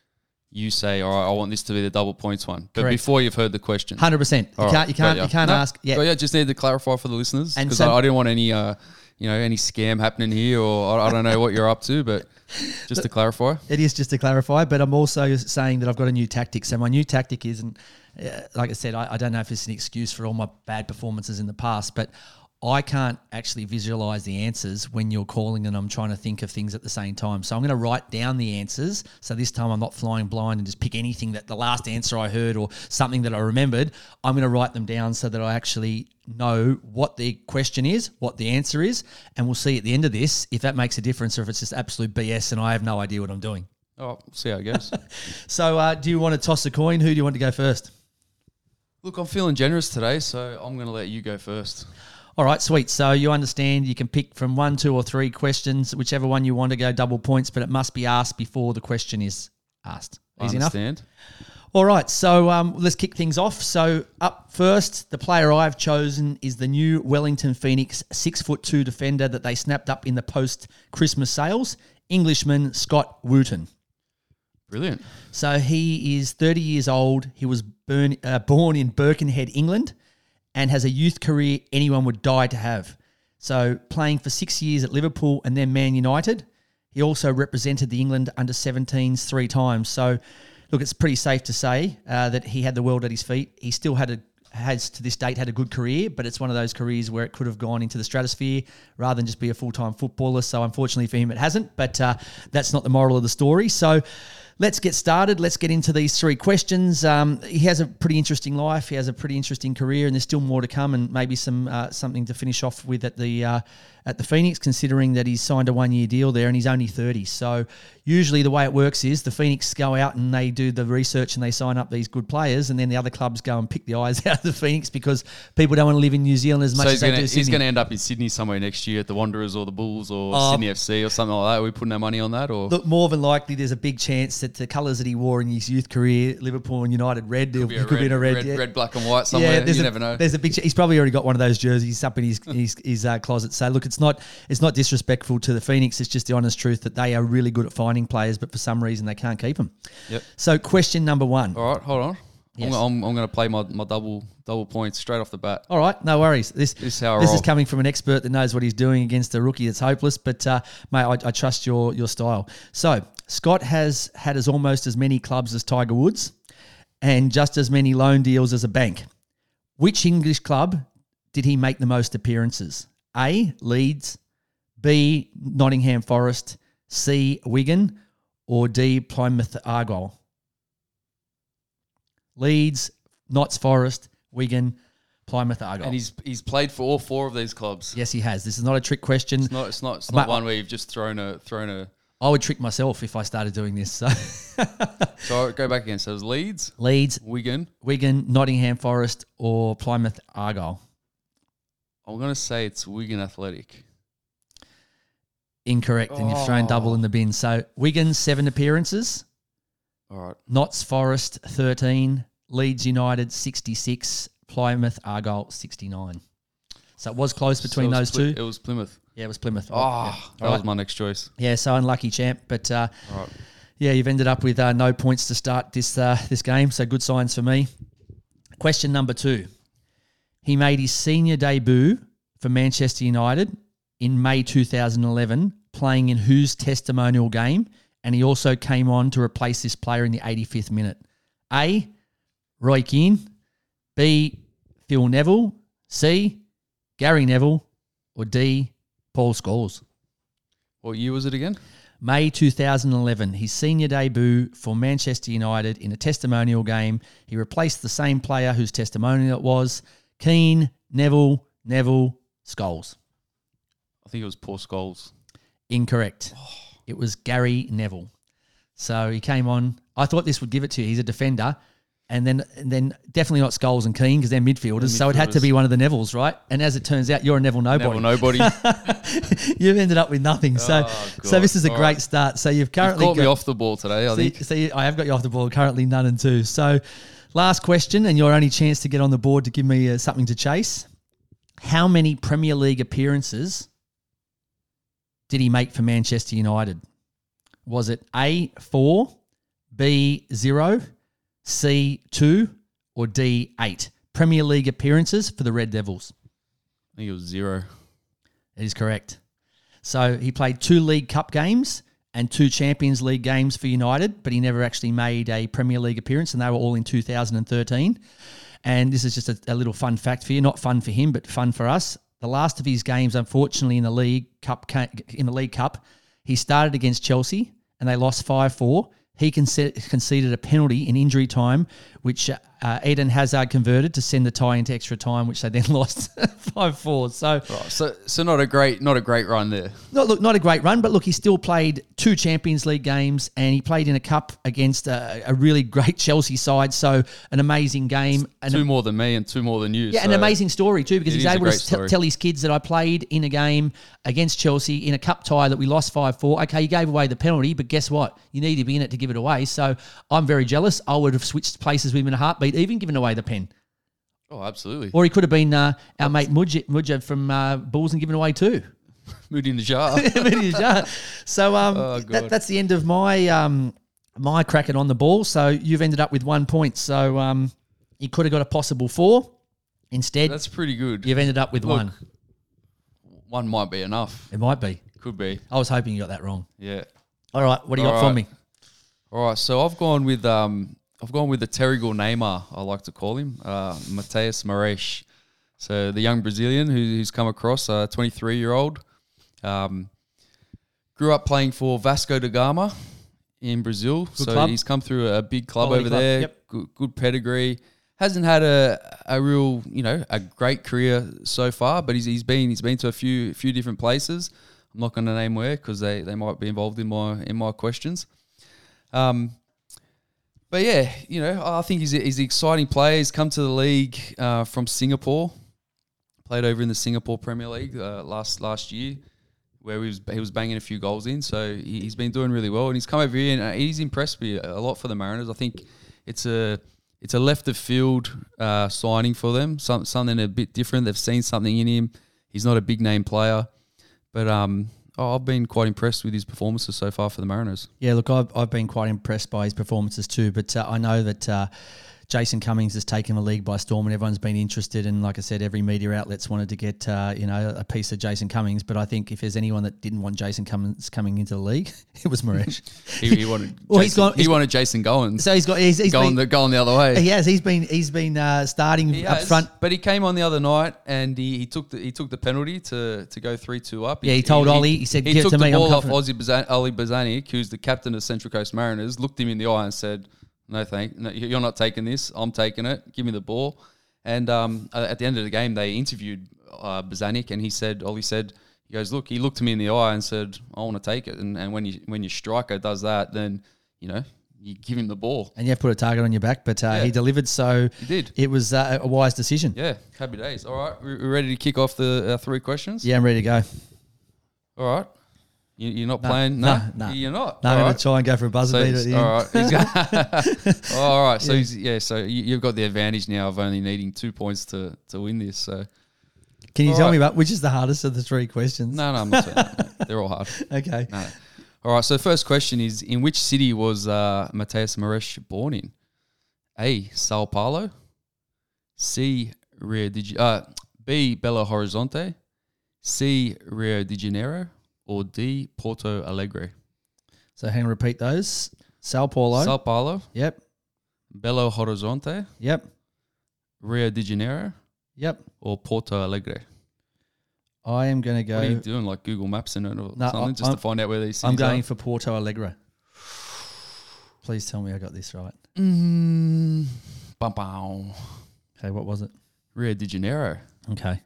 you say, all right, I want this to be the double points one. But Correct. Before you've heard the question. one hundred percent. You can't, you can't, you can't no, ask. Yeah. yeah, just need to clarify for the listeners because so I, I didn't want any, uh, you know, any scam happening here or I, I don't know what you're up to, but just but to clarify. It is just to clarify, but I'm also saying that I've got a new tactic. So my new tactic isn't, uh, like I said, I, I don't know if it's an excuse for all my bad performances in the past, but I can't actually visualise the answers when you're calling and I'm trying to think of things at the same time. So I'm going to write down the answers. So this time I'm not flying blind and just pick anything that the last answer I heard or something that I remembered. I'm going to write them down so that I actually know what the question is, what the answer is, and we'll see at the end of this if that makes a difference or if it's just absolute B S and I have no idea what I'm doing. Oh, we'll see how it goes. So uh, do you want to toss a coin? Who do you want to go first? Look, I'm feeling generous today, so I'm going to let you go first. All right, sweet. So you understand you can pick from one, two, or three questions, whichever one you want to go double points, but it must be asked before the question is asked. Easy enough? I understand. All right, so um, let's kick things off. So up first, the player I've chosen is the new Wellington Phoenix six foot two defender that they snapped up in the post-Christmas sales, Englishman Scott Wootton. Brilliant. So he is thirty years old. He was born, uh, born in Birkenhead, England, and has a youth career anyone would die to have. So playing for six years at Liverpool and then Man United. He also represented the England under seventeens three times. So, look, it's pretty safe to say uh, that he had the world at his feet. He still had a, has to this date had a good career, but it's one of those careers where it could have gone into the stratosphere rather than just be a full-time footballer. So, unfortunately for him, it hasn't. But uh, that's not the moral of the story. So let's get started. Let's get into these three questions. Um, he has a pretty interesting life. He has a pretty interesting career, and there's still more to come, and maybe some uh, something to finish off with at the uh, at the Phoenix, considering that he's signed a one-year deal there, and he's only thirty. So usually the way it works is the Phoenix go out and they do the research and they sign up these good players, and then the other clubs go and pick the eyes out of the Phoenix because people don't want to live in New Zealand as much so as they gonna, do Sydney. He's going to end up in Sydney somewhere next year at the Wanderers or the Bulls or um, Sydney F C or something like that. Are we putting our money on that? Or look, more than likely there's a big chance that that the colours that he wore in his youth career, Liverpool and United red, could be, could red, be in a red, red, yeah. red, black and white somewhere. Yeah, you a, never know. There's a big. Ch- he's probably already got one of those jerseys up in his his, his uh, closet. So look, it's not it's not disrespectful to the Phoenix. It's just the honest truth that they are really good at finding players, but for some reason they can't keep them. Yep. So question number one. All right, hold on. Yes. I'm, I'm, I'm going to play my, my double double points straight off the bat. All right, no worries. This, this, is, how this is coming from an expert that knows what he's doing against a rookie that's hopeless, but, uh, mate, I, I trust your your style. So Scott has had as almost as many clubs as Tiger Woods and just as many loan deals as a bank. Which English club did he make the most appearances? A, Leeds, B, Nottingham Forest, C, Wigan, or D, Plymouth Argyle? Leeds, Notts Forest, Wigan, Plymouth Argyle. And he's he's played for all four of these clubs. Yes, he has. This is not a trick question. It's not. It's not. It's not but, one where you've just thrown a thrown a. I would trick myself if I started doing this. So, so go back again. So it was Leeds, Leeds, Wigan, Wigan, Nottingham Forest, or Plymouth Argyle. I'm gonna say it's Wigan Athletic. Incorrect, oh. And you've thrown double in the bin. So Wigan seven appearances. All right. Notts Forest thirteen, Leeds United sixty-six, Plymouth Argyle sixty-nine. So it was close between so was those Pl- two. It was Plymouth. Yeah, it was Plymouth. Oh, yeah. that right. was my next choice. Yeah, so unlucky, champ. But uh, All right. yeah, you've ended up with uh, no points to start this uh, this game. So good signs for me. Question number two. He made his senior debut for Manchester United in May two thousand eleven, playing in whose testimonial game? And he also came on to replace this player in the eighty-fifth minute. A, Roy Keane, B, Phil Neville, C, Gary Neville, or D, Paul Scholes. What year was it again? May two thousand eleven, his senior debut for Manchester United in a testimonial game. He replaced the same player whose testimonial it was. Keane, Neville, Neville, Scholes. I think it was Paul Scholes. Incorrect. Oh. It was Gary Neville. So he came on. I thought this would give it to you. He's a defender. And then and then definitely not Scholes and Keane because they're midfielders. They're midfielders. So it had to be one of the Nevilles, right? And as it turns out, you're a Neville nobody. Neville nobody. You've ended up with nothing. So oh, so this is a All great right. start. So you've currently you've got me off the ball today, I so think. You, so you, I have got you off the ball. Currently none and two. So last question and your only chance to get on the board to give me uh, something to chase. How many Premier League appearances did he make for Manchester United? Was it A, four, B, zero, C, two, or D, eight? Premier League appearances for the Red Devils. I think it was zero. It is correct. So he played two League Cup games and two Champions League games for United, but he never actually made a Premier League appearance, and they were all in two thousand thirteen. And this is just a, a little fun fact for you. Not fun for him, but fun for us. The last of his games, unfortunately, in the League Cup, in the League Cup, he started against Chelsea, and they lost five four. He conceded a penalty in injury time, which uh, Eden Hazard converted to send the tie into extra time, which they then lost five four. So, oh, so, so not a great, not a great run there. Not look, not a great run, but look, he still played two Champions League games, and he played in a cup against a, a really great Chelsea side. So, an amazing game. An, two more than me, and two more than you. Yeah, so an amazing story too, because he's able to t- tell his kids that I played in a game against Chelsea in a cup tie that we lost five four. Okay, you gave away the penalty, but guess what? You need to be in it to give it away. So I'm very jealous. I would have switched places with him in a heartbeat, even given away the pen. Oh, absolutely. Or he could have been uh, our mate Mujib, Mujib from uh, Bulls and given away too. Mood in the jar. Mood in the jar. So um, oh, that, that's the end of my um, my cracking on the ball. So you've ended up with one point. So um, you could have got a possible four. Instead, that's pretty good. You've ended up with Look, one. One might be enough. It might be. Could be. I was hoping you got that wrong. Yeah. All right. What do you All got right. for me? All right, so I've gone with um, I've gone with the terrigal Neymar, I like to call him, uh, Mateus Maresch. So the young Brazilian who, who's come across, a twenty-three-year-old, um, grew up playing for Vasco da Gama in Brazil. Good so club. He's come through a big club Quality over club. there, yep. good, good pedigree. Hasn't had a a real you know a great career so far, but he's he's been he's been to a few few different places. I'm not going to name where because they, they might be involved in my in my questions. Um, but yeah, you know, I think he's, he's an exciting player. He's come to the league uh, from Singapore, played over in the Singapore Premier League uh, last last year, where he was he was banging a few goals in. So he's been doing really well, and he's come over here and he's impressed me a lot for the Mariners. I think it's a it's a left of field uh, signing for them, some, something a bit different. They've seen something in him. He's not a big name player, but um. Oh, I've been quite impressed with his performances so far for the Mariners. Yeah, look, I've, I've been quite impressed by his performances too, but uh, I know that uh, Jason Cummings has taken the league by storm and everyone's been interested, and like I said, every media outlet's wanted to get uh, you know a piece of Jason Cummings, but I think if there's anyone that didn't want Jason Cummings coming into the league, it was Maresch. he, he wanted well, Jason, he's gone, he he's, wanted Jason Goins. So he's got he's, he's going the going the other way. He has. He's been he's been uh, starting he up has, front, but he came on the other night and he, he took the he took the penalty to to go three two up. He, yeah, he told he, Ollie. He, he said he took to the me, ball off Ozzy Bazan, Ollie Bazanic, who's the captain of Central Coast Mariners. Looked him in the eye and said, No, thank no, you're not taking this. I'm taking it. Give me the ball. And um, at the end of the game, they interviewed uh, Bazanic, and he said, Ollie said, he goes, look, he looked me in the eye and said, I want to take it. And, and when you when your striker does that, then you know you give him the ball, and you have to put a target on your back. But uh, yeah. he delivered, so he did. It was uh, a wise decision. Yeah, happy days. All right, we're ready to kick off the uh, three questions. Yeah, I'm ready to go. All right. You're not no, playing? No, no, no. You're not. No, I'm going to try and go for a buzzer so beater at the end. All right. He's got, all right. So, yeah, he's, yeah so you, you've got the advantage now of only needing two points to, to win this. So, Can you all tell right. me about which is the hardest of the three questions? No, no, I'm not saying that. No, they're all hard. Okay. No. All right. So, first question is, in which city was uh, Mateus Maresch born in? A, Sao Paulo. C, Rio de Janeiro. Uh, B, Belo Horizonte. C, Rio de Janeiro. Or D, Porto Alegre. So hang on, repeat those. Sao Paulo. Sao Paulo. Yep. Belo Horizonte. Yep. Rio de Janeiro. Yep. Or Porto Alegre. I am going to go... What are you doing, like Google Maps and or no, something, I'm, just I'm, to find out where these cities are? I'm going are. for Porto Alegre. Please tell me I got this right. Mm. Okay, what was it? Rio de Janeiro. Okay.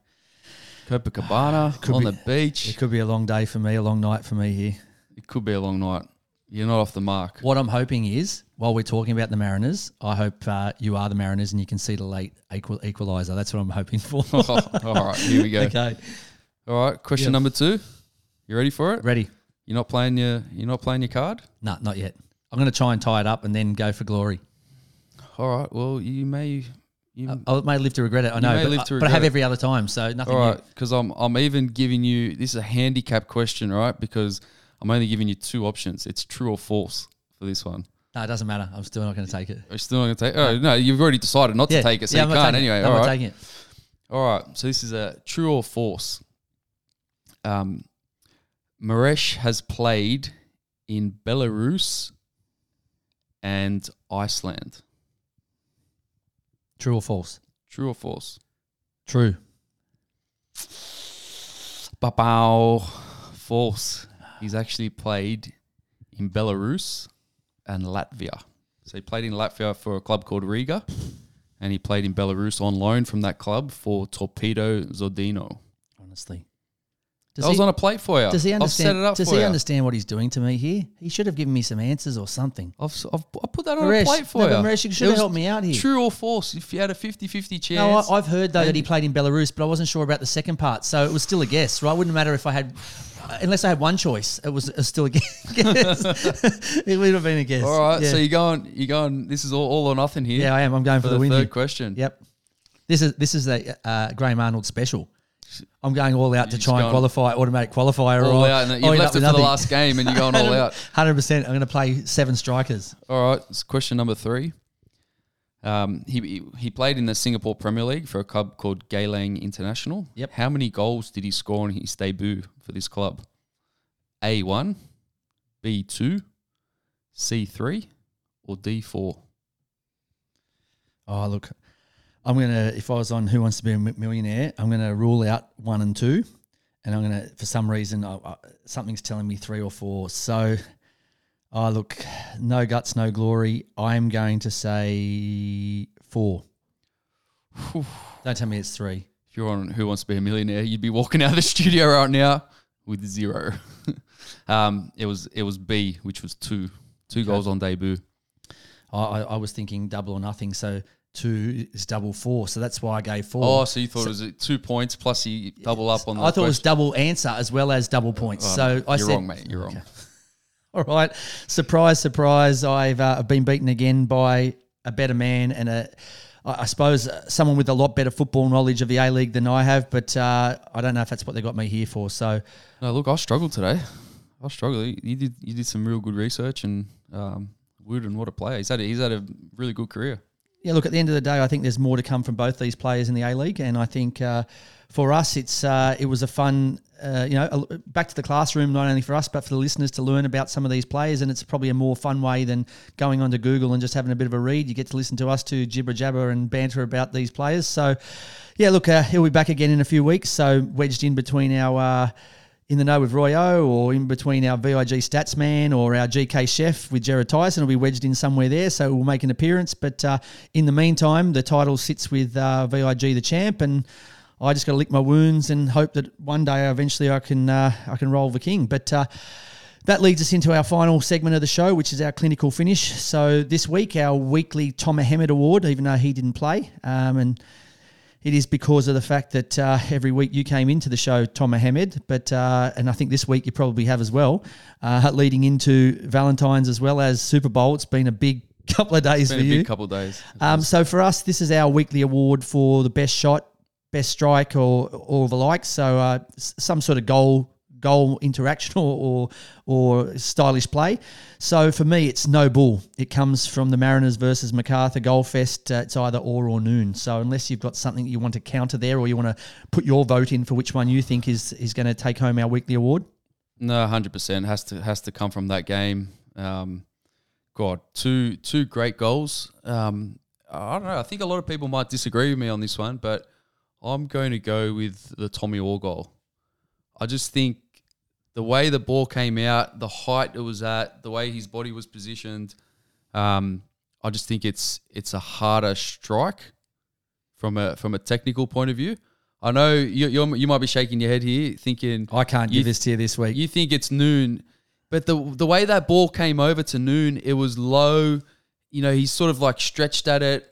Copacabana, on be, the beach. It could be a long day for me, a long night for me here. It could be a long night. You're not off the mark. What I'm hoping is, while we're talking about the Mariners, I hope uh, you are the Mariners and you can see the late equal, equaliser. That's what I'm hoping for. oh, all right, here we go. Okay. All right, question yep. number two. You ready for it? Ready. You're not playing your You're not playing your card? No, nah, not yet. I'm going to try and tie it up and then go for glory. All right, well, you may... You, I, I may live to regret it. I know, but, live to I, but I have every other time, so nothing. All right, because I'm I'm even giving you this is a handicap question, right? Because I'm only giving you two options. It's true or false for this one. No, it doesn't matter. I'm still not going to take it. You're still not going to take it. Oh no, you've already decided not yeah. to take it, so yeah, you can't anyway. No, all I'm right. not taking it. All right. So this is a true or false. Um, Maresh has played in Belarus and Iceland. True or false? True or false? True. Ba-bow. False. He's actually played in Belarus and Latvia. So he played in Latvia for a club called Riga, and he played in Belarus on loan from that club for Torpedo Zordino. Honestly. Does I was he, on a plate for you. Does he understand, I've set it up does for he you. understand what he's doing to me here? He should have given me some answers or something. I've, I've I put that on Maresh, a plate for no, you. Maresh, you should have helped me out here. True or false? If you had a fifty-fifty chance. No, I, I've heard, though, that he played in Belarus, but I wasn't sure about the second part. So it was still a guess, right? It wouldn't matter if I had, unless I had one choice, it was, it was still a guess. It would have been a guess. All right, yeah. So you're going, you're going, this is all, all or nothing here. Yeah, I am. I'm going for, for the, the win third here. question. Yep. This is, this is the uh, Graham Arnold special. I'm going all out you're to try and qualify, automatic qualifier. All or, out. And you've left it for nothing. The last game and you're going all out. one hundred percent. I'm going to play seven strikers. All right. It's question number three. Um, he he played in the Singapore Premier League for a club called Geylang International. Yep. How many goals did he score on his debut for this club? A one, B two, C three, or D four? Oh, look. I'm going to, if I was on Who Wants to Be a Millionaire, I'm going to rule out one and two. And I'm going to, for some reason, I, I, something's telling me three or four. So, oh, look, no guts, no glory. I'm going to say four. Whew. Don't tell me it's three. If you're on Who Wants to Be a Millionaire, you'd be walking out of the studio right now with zero. um, it was it was B, which was two. Two okay. goals on debut. I, I, I was thinking double or nothing, so... Two is double four, so that's why I gave four. Oh, so you thought so, it was two points plus you double up on the I thought question. It was double answer as well as double points. Oh, so I you're said, wrong, mate. You're okay. wrong. All right. Surprise, surprise. I've uh, been beaten again by a better man and a, I, I suppose uh, someone with a lot better football knowledge of the A-League than I have, but uh, I don't know if that's what they got me here for. So no, look, I struggled today. I struggled. You did you did some real good research and um, Wootton, what a player. He's had a, he's had a really good career. Yeah, look, at the end of the day, I think there's more to come from both these players in the A-League, and I think uh, for us, it's uh, it was a fun, uh, you know, a, back to the classroom, not only for us, but for the listeners to learn about some of these players, and it's probably a more fun way than going onto Google and just having a bit of a read. You get to listen to us to jibber-jabber and banter about these players. So, yeah, look, uh, he'll be back again in a few weeks, so wedged in between our... Uh, In the Know with Royo, or in between our V I G Statsman or our G K Chef with Jared Tyson will be wedged in somewhere there, so we'll make an appearance. But uh, in the meantime, the title sits with uh, V I G the champ, and I just got to lick my wounds and hope that one day eventually I can uh, I can roll the king. But uh, that leads us into our final segment of the show, which is our clinical finish. So this week, our weekly Tom Ahmed Award, even though he didn't play, um, and it is because of the fact that uh, every week you came into the show, Tom Ahmed, but uh, and I think this week you probably have as well, uh, leading into Valentine's as well as Super Bowl. It's been a big couple of days for you. It's been a big couple of days. Um, so for us, this is our weekly award for the best shot, best strike, or or the like. So uh, some sort of goal. goal interaction or, or or stylish play. So for me, it's no bull. It comes from the Mariners versus Macarthur Goal Fest. Uh, it's either Oar or Noone. So unless you've got something you want to counter there or you want to put your vote in for which one you think is is going to take home our weekly award? No, one hundred percent. Has to has to come from that game. Um, God, two two great goals. Um, I don't know. I think a lot of people might disagree with me on this one, but I'm going to go with the Tommy Oar goal. I just think the way the ball came out, the height it was at, the way his body was positioned, um, I just think it's it's a harder strike from a from a technical point of view. I know you you're, you might be shaking your head here, thinking I can't give this to you this week. You think it's Noone, but the the way that ball came over to Noone, it was low. You know, he's sort of like stretched at it.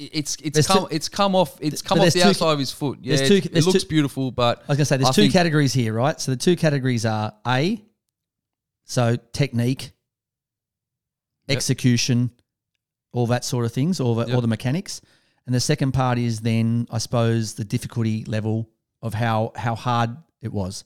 It's it's there's come two, it's come off it's come off the outside ca- of his foot. Yeah, two, it, it looks two, beautiful, but I was gonna say there's I two categories here, right? So the two categories are A, so technique, yep. execution, all that sort of things, all the yep. all the mechanics, And the second part is then, I suppose, the difficulty level of how how hard it was.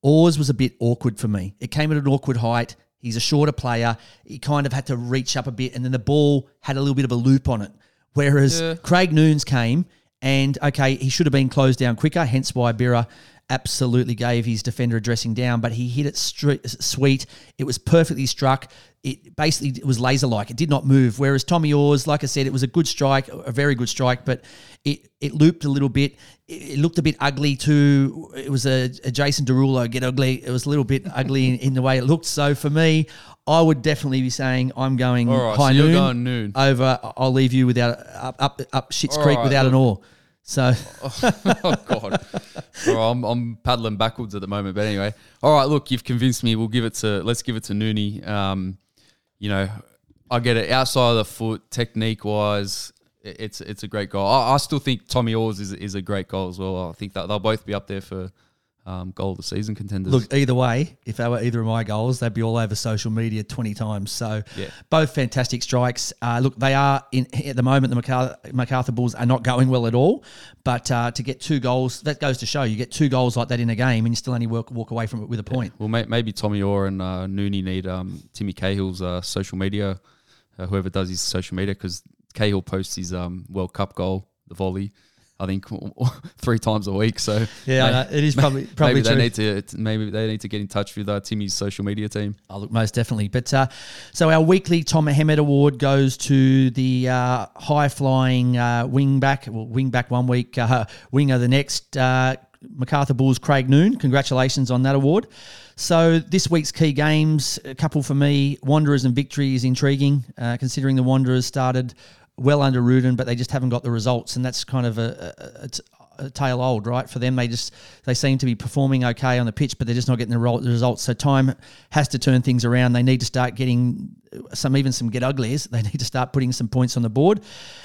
Oars was a bit awkward for me. It came at an awkward height. He's a shorter player. He kind of had to reach up a bit, and then the ball had a little bit of a loop on it. Whereas yeah. Craig Noone's came, and, okay, he should have been closed down quicker, hence why Birra absolutely gave his defender a dressing down, but he hit it straight, sweet. It was perfectly struck. It basically it was laser-like. It did not move. Whereas Tommy Oars, like I said, it was a good strike, a very good strike, but it, it looped a little bit. It, it looked a bit ugly too. It was a, a Jason Derulo get ugly. It was a little bit ugly in, in the way it looked. So for me, I would definitely be saying I'm going right, high so you're Noone, going Noone over. I'll leave you without up up, up Shit's All Creek right, without look. an oar. So, oh god, well, I'm I'm paddling backwards at the moment. But anyway, all right. Look, you've convinced me. We'll give it to let's give it to Noone. Um, you know, I get it. Outside of the foot, technique wise, it's it's a great goal. I, I still think Tommy Oars is is a great goal as well. I think that they'll both be up there for um, goal of the season contenders. Look, either way, if they were either of my goals, they'd be all over social media twenty times. So, yeah. both fantastic strikes. Uh, look, they are in at the moment. The Macarthur, Macarthur Bulls are not going well at all. But uh, to get two goals, that goes to show you get two goals like that in a game, and you still only work, walk away from it with a point. Yeah. Well, may, maybe Tommy Orr and uh, Noone need um, Timmy Cahill's uh, social media, uh, whoever does his social media, because Cahill posts his um, World Cup goal, the volley. I think three times a week. So yeah, maybe, no, it is probably probably maybe true. They need to maybe they need to get in touch with uh, Timmy's social media team. Oh, look, most definitely. But uh, so our weekly Tom Mohamed Award goes to the uh, high flying uh, wing back. Well, wing back one week, uh, winger the next. Uh, Macarthur Bulls Craig Noone. Congratulations on that award. So this week's key games, a couple for me. Wanderers and Victory is intriguing, uh, considering the Wanderers started well under Rudin, but they just haven't got the results, and that's kind of a, a, a tale old, right? For them, they just they seem to be performing okay on the pitch, but they're just not getting the results. So time has to turn things around. They need to start getting some, even some get uglies. They need to start putting some points on the board.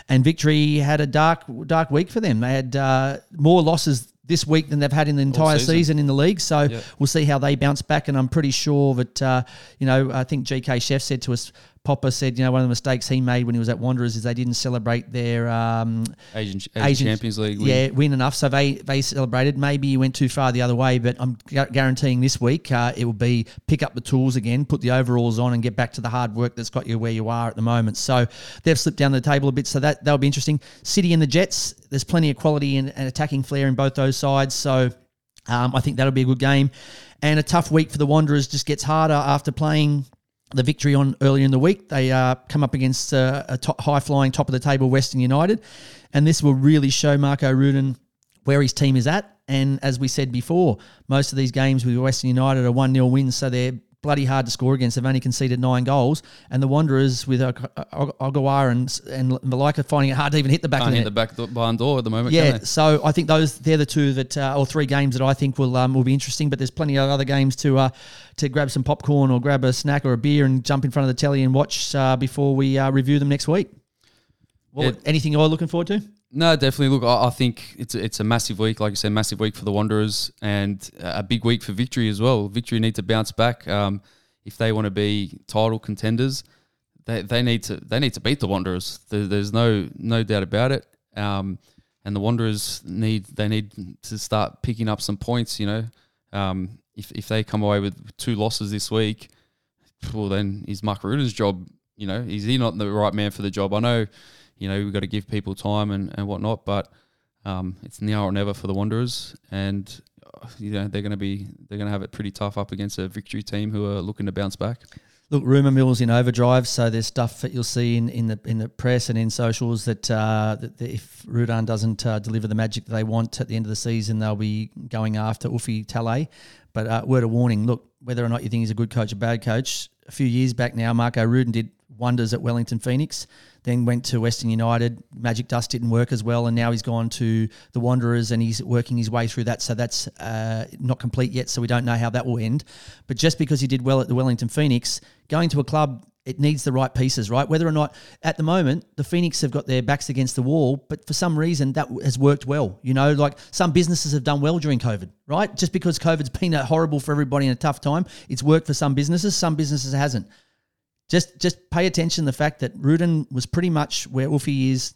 And Victory had a dark, dark week for them. They had uh, more losses this week than they've had in the entire season. season in the league. So yeah. we'll see how they bounce back. And I'm pretty sure that, uh, you know, I think G K Chef said to us, Popper said, you know, one of the mistakes he made when he was at Wanderers is they didn't celebrate their um, Asian, Asian, Asian Champions League win. Yeah, win enough. So they, they celebrated. Maybe he went too far the other way, but I'm gu- guaranteeing this week uh, it will be pick up the tools again, put the overalls on and get back to the hard work that's got you where you are at the moment. So they've slipped down the table a bit, so that, that'll be interesting. City and the Jets, there's plenty of quality and, and attacking flair in both those sides, so um, I think that'll be a good game. And a tough week for the Wanderers just gets harder after playing the Victory on earlier in the week. They uh, come up against uh, a top, high-flying, top-of-the-table Western United, and this will really show Marco Rudin where his team is at. And as we said before, most of these games with Western United are one nil wins, so they're bloody hard to score against. They've only conceded nine goals, and the Wanderers with Ogawa and and Malika finding it hard to even hit the back. Can't of the hit net. the back barn door at the moment. Yeah, can they? So I think those they're the two that uh, or three games that I think will um, will be interesting. But there's plenty of other games to uh, to grab some popcorn or grab a snack or a beer and jump in front of the telly and watch uh, before we uh, review them next week. Well, yeah. Anything you're looking forward to? No, definitely. Look, I, I think it's a, it's a massive week, like I said, massive week for the Wanderers and a big week for Victory as well. Victory need to bounce back um, if they want to be title contenders. They they need to they need to beat the Wanderers. There, there's no no doubt about it. Um, and the Wanderers need they need to start picking up some points. You know, um, if if they come away with two losses this week, well, then is Mark Rudin's job. You know, is he not the right man for the job? I know. You know, we've got to give people time and, and whatnot, but um, it's now or never for the Wanderers, and you know they're going to be they're going to have it pretty tough up against a Victory team who are looking to bounce back. Look, rumour mill's in overdrive, so there's stuff that you'll see in, in the in the press and in socials that, uh, that if Rudin doesn't uh, deliver the magic that they want at the end of the season, they'll be going after Ufi Talay. But uh, word of warning: look, whether or not you think he's a good coach or bad coach, a few years back now, Marco Rudin did wonders at Wellington Phoenix, then went to Western United. Magic Dust didn't work as well, and now he's gone to the Wanderers and he's working his way through that. So that's uh, not complete yet, so we don't know how that will end. But just because he did well at the Wellington Phoenix, going to a club, it needs the right pieces, right? Whether or not at the moment the Phoenix have got their backs against the wall, but for some reason that has worked well. You know, like some businesses have done well during COVID, right? Just because COVID's been horrible for everybody in a tough time, it's worked for some businesses, some businesses hasn't. Just just pay attention to the fact that Rudin was pretty much where Ufi is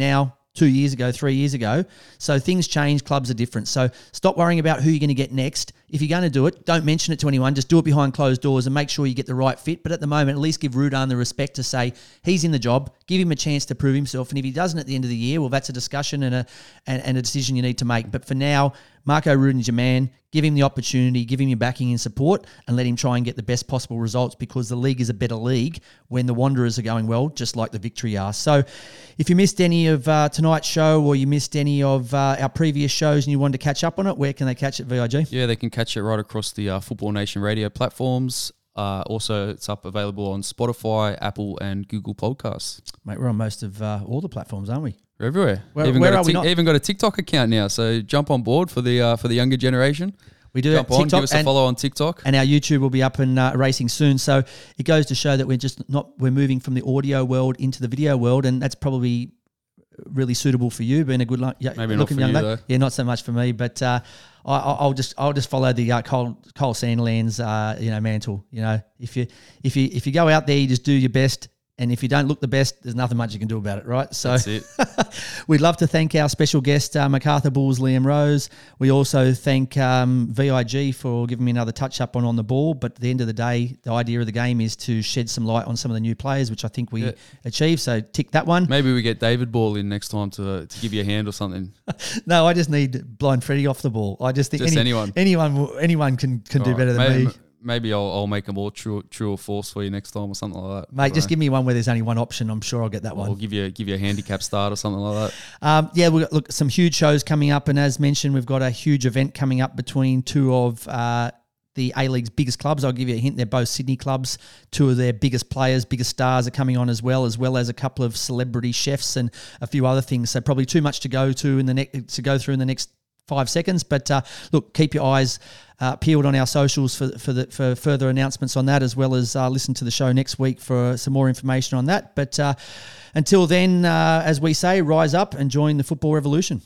now two years ago, three years ago. So things change, clubs are different. So stop worrying about who you're going to get next. If you're going to do it, don't mention it to anyone. Just do it behind closed doors and make sure you get the right fit. But at the moment, at least give Rudan the respect to say he's in the job. Give him a chance to prove himself. And if he doesn't at the end of the year, well, that's a discussion and a and, and a decision you need to make. But for now, Marco Rudan's your man. Give him the opportunity, give him your backing and support, and let him try and get the best possible results, because the league is a better league when the Wanderers are going well, just like the Victory are. So if you missed any of uh, tonight's show, or you missed any of uh, our previous shows and you wanted to catch up on it, where can they catch it, V I G? Yeah, they can catch it right across the uh, Football Nation radio platforms. Uh, also, it's up available on Spotify, Apple and Google Podcasts. Mate, we're on most of uh, all the platforms, aren't we? We're everywhere. Where, even, where got are tic- we not? even got a TikTok account now, so jump on board for the uh, for the younger generation. We do. Jump on, give us a follow on TikTok. And our YouTube will be up and uh, racing soon. So it goes to show that we're just not, we're moving from the audio world into the video world, and that's probably really suitable for you, being a good yeah, Maybe looking not for young you, lad. Yeah, not so much for me, but uh, I, I'll just I'll just follow the uh, Cole Cole Sandland's uh, you know mantle. You know, if you if you if you go out there, you just do your best. And if you don't look the best, there's nothing much you can do about it, right? So that's it. We'd love to thank our special guest, uh, MacArthur Bulls, Liam Rose. We also thank um, V I G for giving me another touch-up on on the ball. But at the end of the day, the idea of the game is to shed some light on some of the new players, which I think we yeah. achieved. So tick that one. Maybe we get David Ball in next time to, to give you a hand or something. No, I just need blind Freddie off the ball. I just think just any, anyone. anyone anyone can, can do right. better than Maybe. me. Maybe I'll, I'll make a more true, true or false for you next time or something like that. Mate, just give me one where there's only one option. I'm sure I'll get that one. I'll give you, give you a handicap start or something like that. Um, yeah, we've got, look, some huge shows coming up. And as mentioned, we've got a huge event coming up between two of uh, the A-League's biggest clubs. I'll give you a hint. They're both Sydney clubs. Two of their biggest players, biggest stars are coming on as well, as well as a couple of celebrity chefs and a few other things. So probably too much to go to in the ne- to go through in the next five seconds. But uh, look, keep your eyes Uh, peeled on our socials for for, the, for further announcements on that, as well as uh, listen to the show next week for some more information on that. But uh, until then, uh, as we say, rise up and join the football revolution.